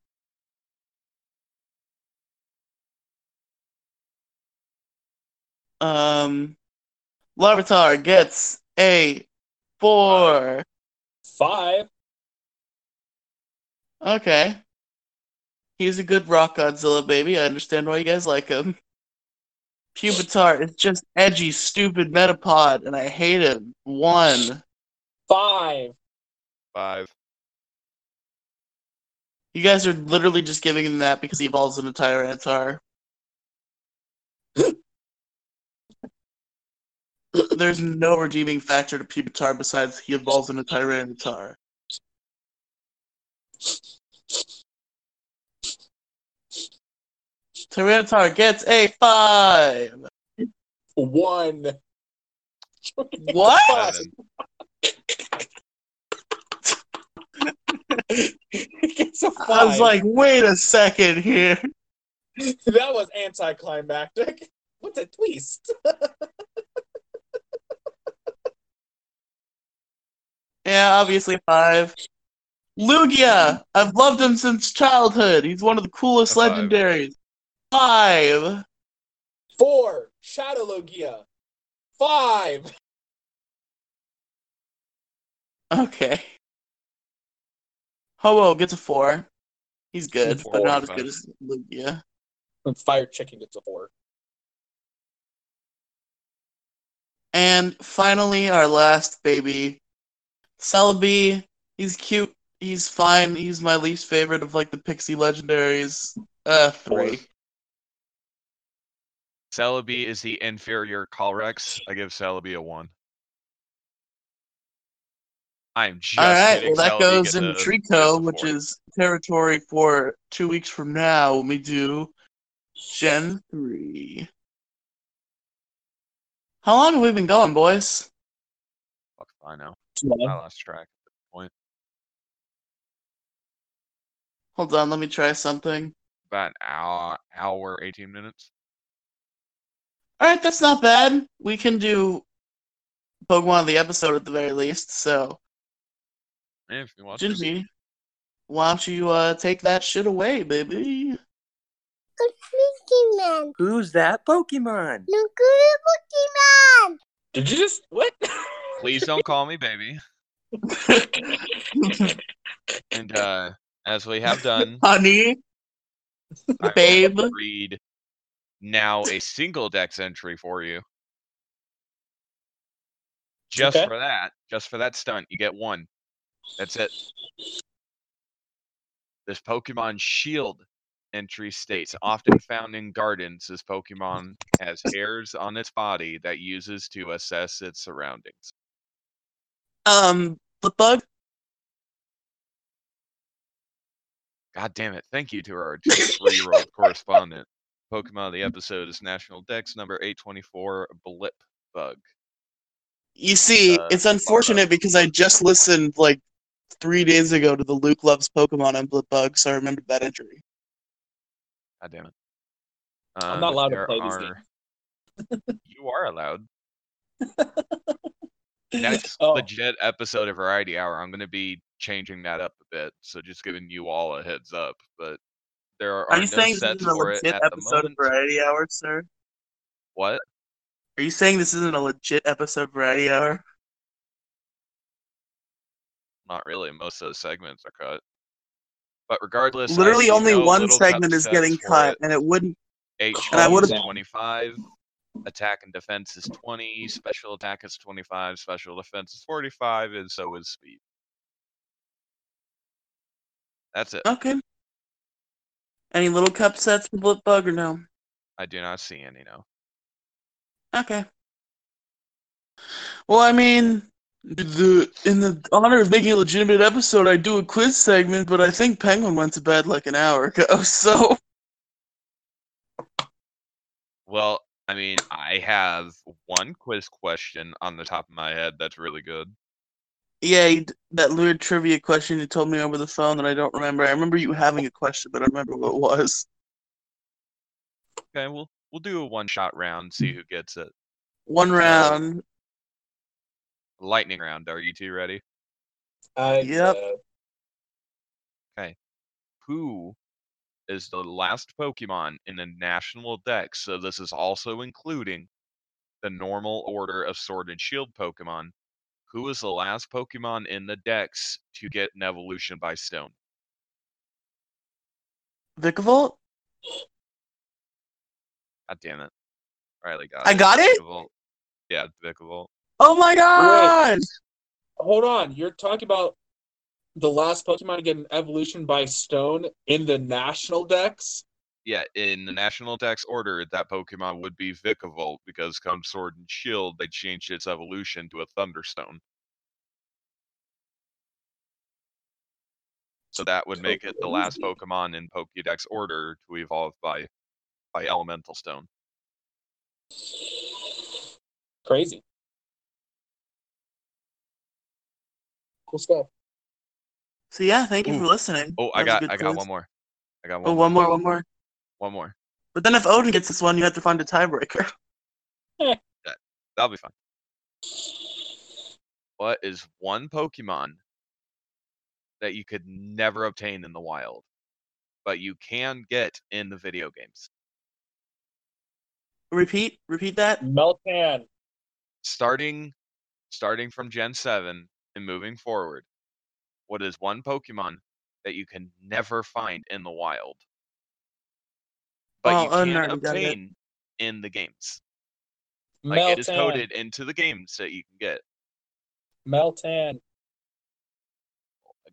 Larvitar gets a 4. 5. Okay. He's a good Rock Godzilla baby. I understand why you guys like him. Pupitar is just edgy, stupid Metapod, and I hate him. 1. 5. 5. You guys are literally just giving him that because he evolves into Tyranitar. There's no redeeming factor to Pupitar besides he evolves into Tyranitar. Tyranitar gets a 5. 1. What? 7. It gets a 5. I was like, wait a second here. That was anticlimactic. What a twist. Yeah, obviously 5. Lugia! I've loved him since childhood. He's one of the coolest legendaries. 5. 4. Shadow Lugia. 5. Okay. Ho-Oh gets a 4. He's good, but not as good as Lugia. And Fire Chicken gets a 4. And finally, our last baby, Celebi. He's cute. He's fine. He's my least favorite of, like, the Pixie legendaries. 3. 4. Celebi is the inferior Calyrex. I give Celebi a 1. I'm just all right. Well, that goes into Trico, which is territory for 2 weeks from now when we do Gen 3. How long have we been going, boys? Fuck, I know. I lost track at this point. Hold on, let me try something. About an hour, 18 minutes. All right, that's not bad. We can do Pokemon of the episode at the very least, so... If you want Jinji, why don't you take that shit away, baby? Good Pokemon. Who's that Pokemon? Look at Pokemon. Did you just what? Please don't call me baby. And as we have done, honey, I babe, will read now a single Dex entry for you. Just okay. for that stunt, you get 1. That's it. This Pokemon Shield entry states, often found in gardens, this Pokemon has hairs on its body that uses to assess its surroundings. The bug? God damn it. Thank you to our 3-year-old correspondent. Pokemon of the episode is National Dex number 824, Blip Bug. You see, it's unfortunate because I just listened, like, 3 days ago to the Luke Loves Pokemon on Blip Bug, so I remembered that injury. God damn it. I'm not allowed to play this game. You are allowed. Next legit episode of Variety Hour, I'm going to be changing that up a bit, so just giving you all a heads up. But there are no sets for it at the moment. Are you saying this is a legit episode of Variety Hour, sir? What? Are you saying this isn't a legit episode of Variety Hour? Not really. Most of those segments are cut. But regardless, literally only one segment is getting cut, and it wouldn't. HE is 25, attack and defense is 20, special attack is 25, special defense is 45, and so is speed. That's it. Okay. Any little cup sets for Blip Bug or no? I do not see any, no. Okay. Well, I mean, in the honor of making a legitimate episode, I do a quiz segment, but I think Penguin went to bed like an hour ago, so... Well, I mean, I have one quiz question on the top of my head that's really good. Yeah, that weird trivia question you told me over the phone that I don't remember. I remember you having a question, but I don't remember what it was. Okay, we'll do a one-shot round, see who gets it. One round. Lightning round. Are you two ready? Yep. Okay. Who is the last Pokemon in the National Dex? So this is also including the normal order of Sword and Shield Pokemon. Who is the last Pokemon in the Dex to get an evolution by Stone? Vikavolt? God damn it. Riley got it. I got it? Vikavolt. Yeah, Vikavolt. Oh my god! Wait. Hold on. You're talking about the last Pokemon to get an evolution by Stone in the National Dex? Yeah, in the National Dex order, that Pokemon would be Vikavolt, because come Sword and Shield, they changed its evolution to a Thunderstone. So that would make it the last Pokemon in Pokédex order to evolve by Elemental Stone. Crazy. Cool stuff. So yeah, thank you for listening. Oh, I got one more. One more. But then if Odin gets this one, you have to find a tiebreaker. Yeah, that'll be fun. What is one Pokemon that you could never obtain in the wild, but you can get in the video games? Repeat that. Meltan. Starting from Gen 7 and moving forward, what is one Pokemon that you can never find in the wild, but you can obtain in the games? Meltan. Like, it is coded into the games that you can get. Meltan.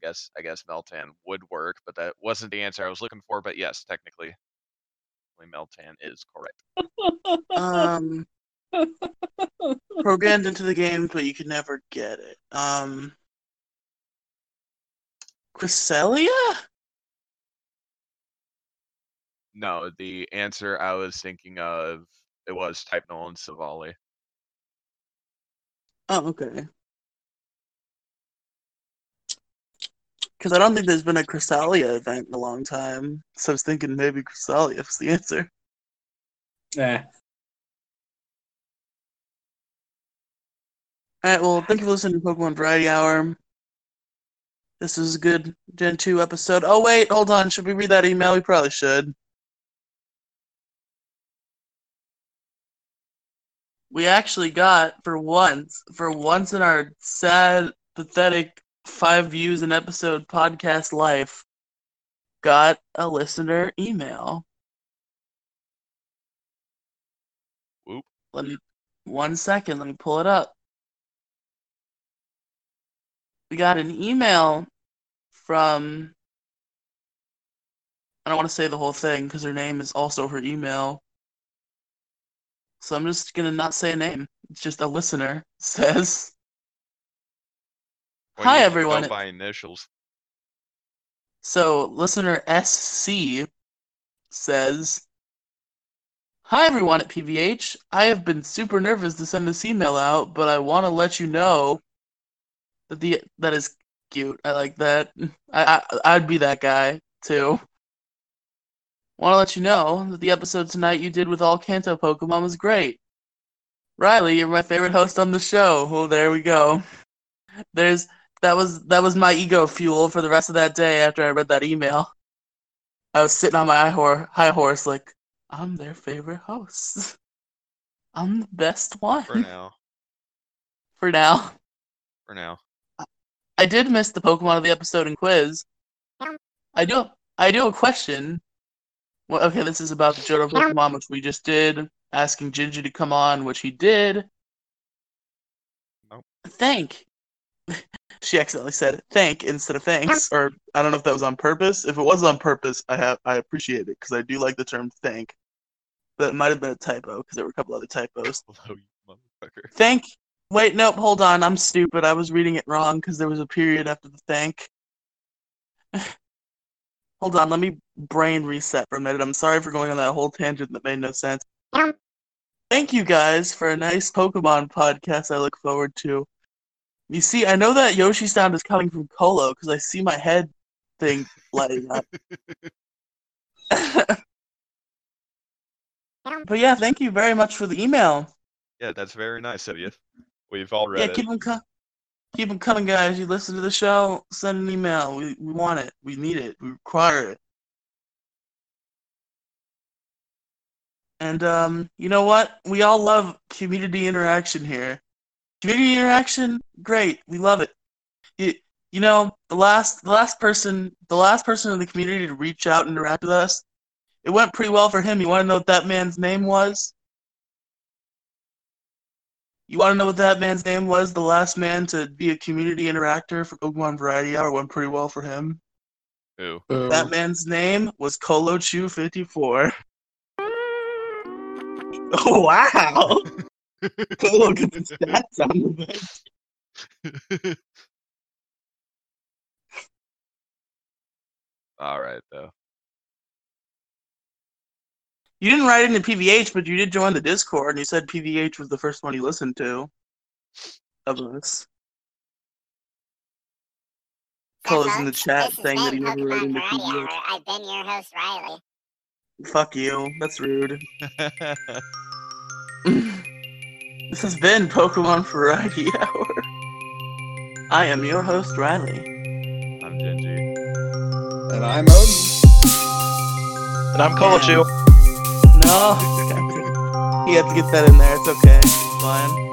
I guess Meltan would work, but that wasn't the answer I was looking for. But yes, technically, Meltan is correct. Programmed into the games, but you can never get it. Cresselia? No, the answer I was thinking of, it was Typenol and Savali. Oh, okay. Because I don't think there's been a Cresselia event in a long time, so I was thinking maybe Cresselia was the answer. Nah. Alright, well, thank you for listening to Pokemon Variety Hour. This is a good Gen 2 episode. Oh, wait, hold on. Should we read that email? We probably should. We actually got, for once in our sad, pathetic 5 views an episode podcast life, got a listener email. Oop. Let me pull it up. We got an email from, I don't want to say the whole thing because her name is also her email, so I'm just going to not say a name. It's just a listener says, well, hi, everyone. Go by initials. So listener SC says, hi, everyone at PVH. I have been super nervous to send this email out, but I want to let you know that is cute. I like that. I'd be that guy too. Want to let you know that the episode tonight you did with all Kanto Pokemon was great. Riley, you're my favorite host on the show. Oh, there we go. That was my ego fuel for the rest of that day after I read that email. I was sitting on my high horse, like, I'm their favorite host. I'm the best one. For now. I did miss the Pokemon of the episode and quiz. I do have a question. Well, okay, this is about the Johto Pokemon, which we just did. Asking Jinji to come on, which he did. Nope. Thank. She accidentally said thank instead of thanks. Or I don't know if that was on purpose. If it was on purpose, I appreciate it, because I do like the term thank. But it might have been a typo, because there were a couple other typos. Hello, you motherfucker. Thank. Wait, nope, hold on. I'm stupid. I was reading it wrong because there was a period after the thank. Hold on, let me brain reset for a minute. I'm sorry for going on that whole tangent that made no sense. Thank you guys for a nice Pokemon podcast I look forward to. You see, I know that Yoshi sound is coming from Kolo because I see my head thing lighting up. But yeah, thank you very much for the email. Yeah, that's very nice of you. We've all read it. Yeah, keep them coming, guys. You listen to the show, send an email. We want it. We need it. We require it. And you know what? We all love community interaction here. Community interaction, great. We love it. You know, the last person in the community to reach out and interact with us, it went pretty well for him. You want to know what that man's name was? You want to know what that man's name was? The last man to be a community interactor for Pokemon Variety Hour went pretty well for him. Who? That man's name was KoloChu54. Oh, wow! Kolo gets his stats on the bench. All right, though. You didn't write into PVH, but you did join the Discord, and you said PVH was the first one you listened to of us. Colo's in the chat saying that he never wrote into PVH. I've been your host, Riley. Fuck you. That's rude. This has been Pokemon Variety Hour. I am your host, Riley. I'm Genji. And I'm Odin. And I'm KoloChu. No. You have to get that in there. It's okay. It's fine.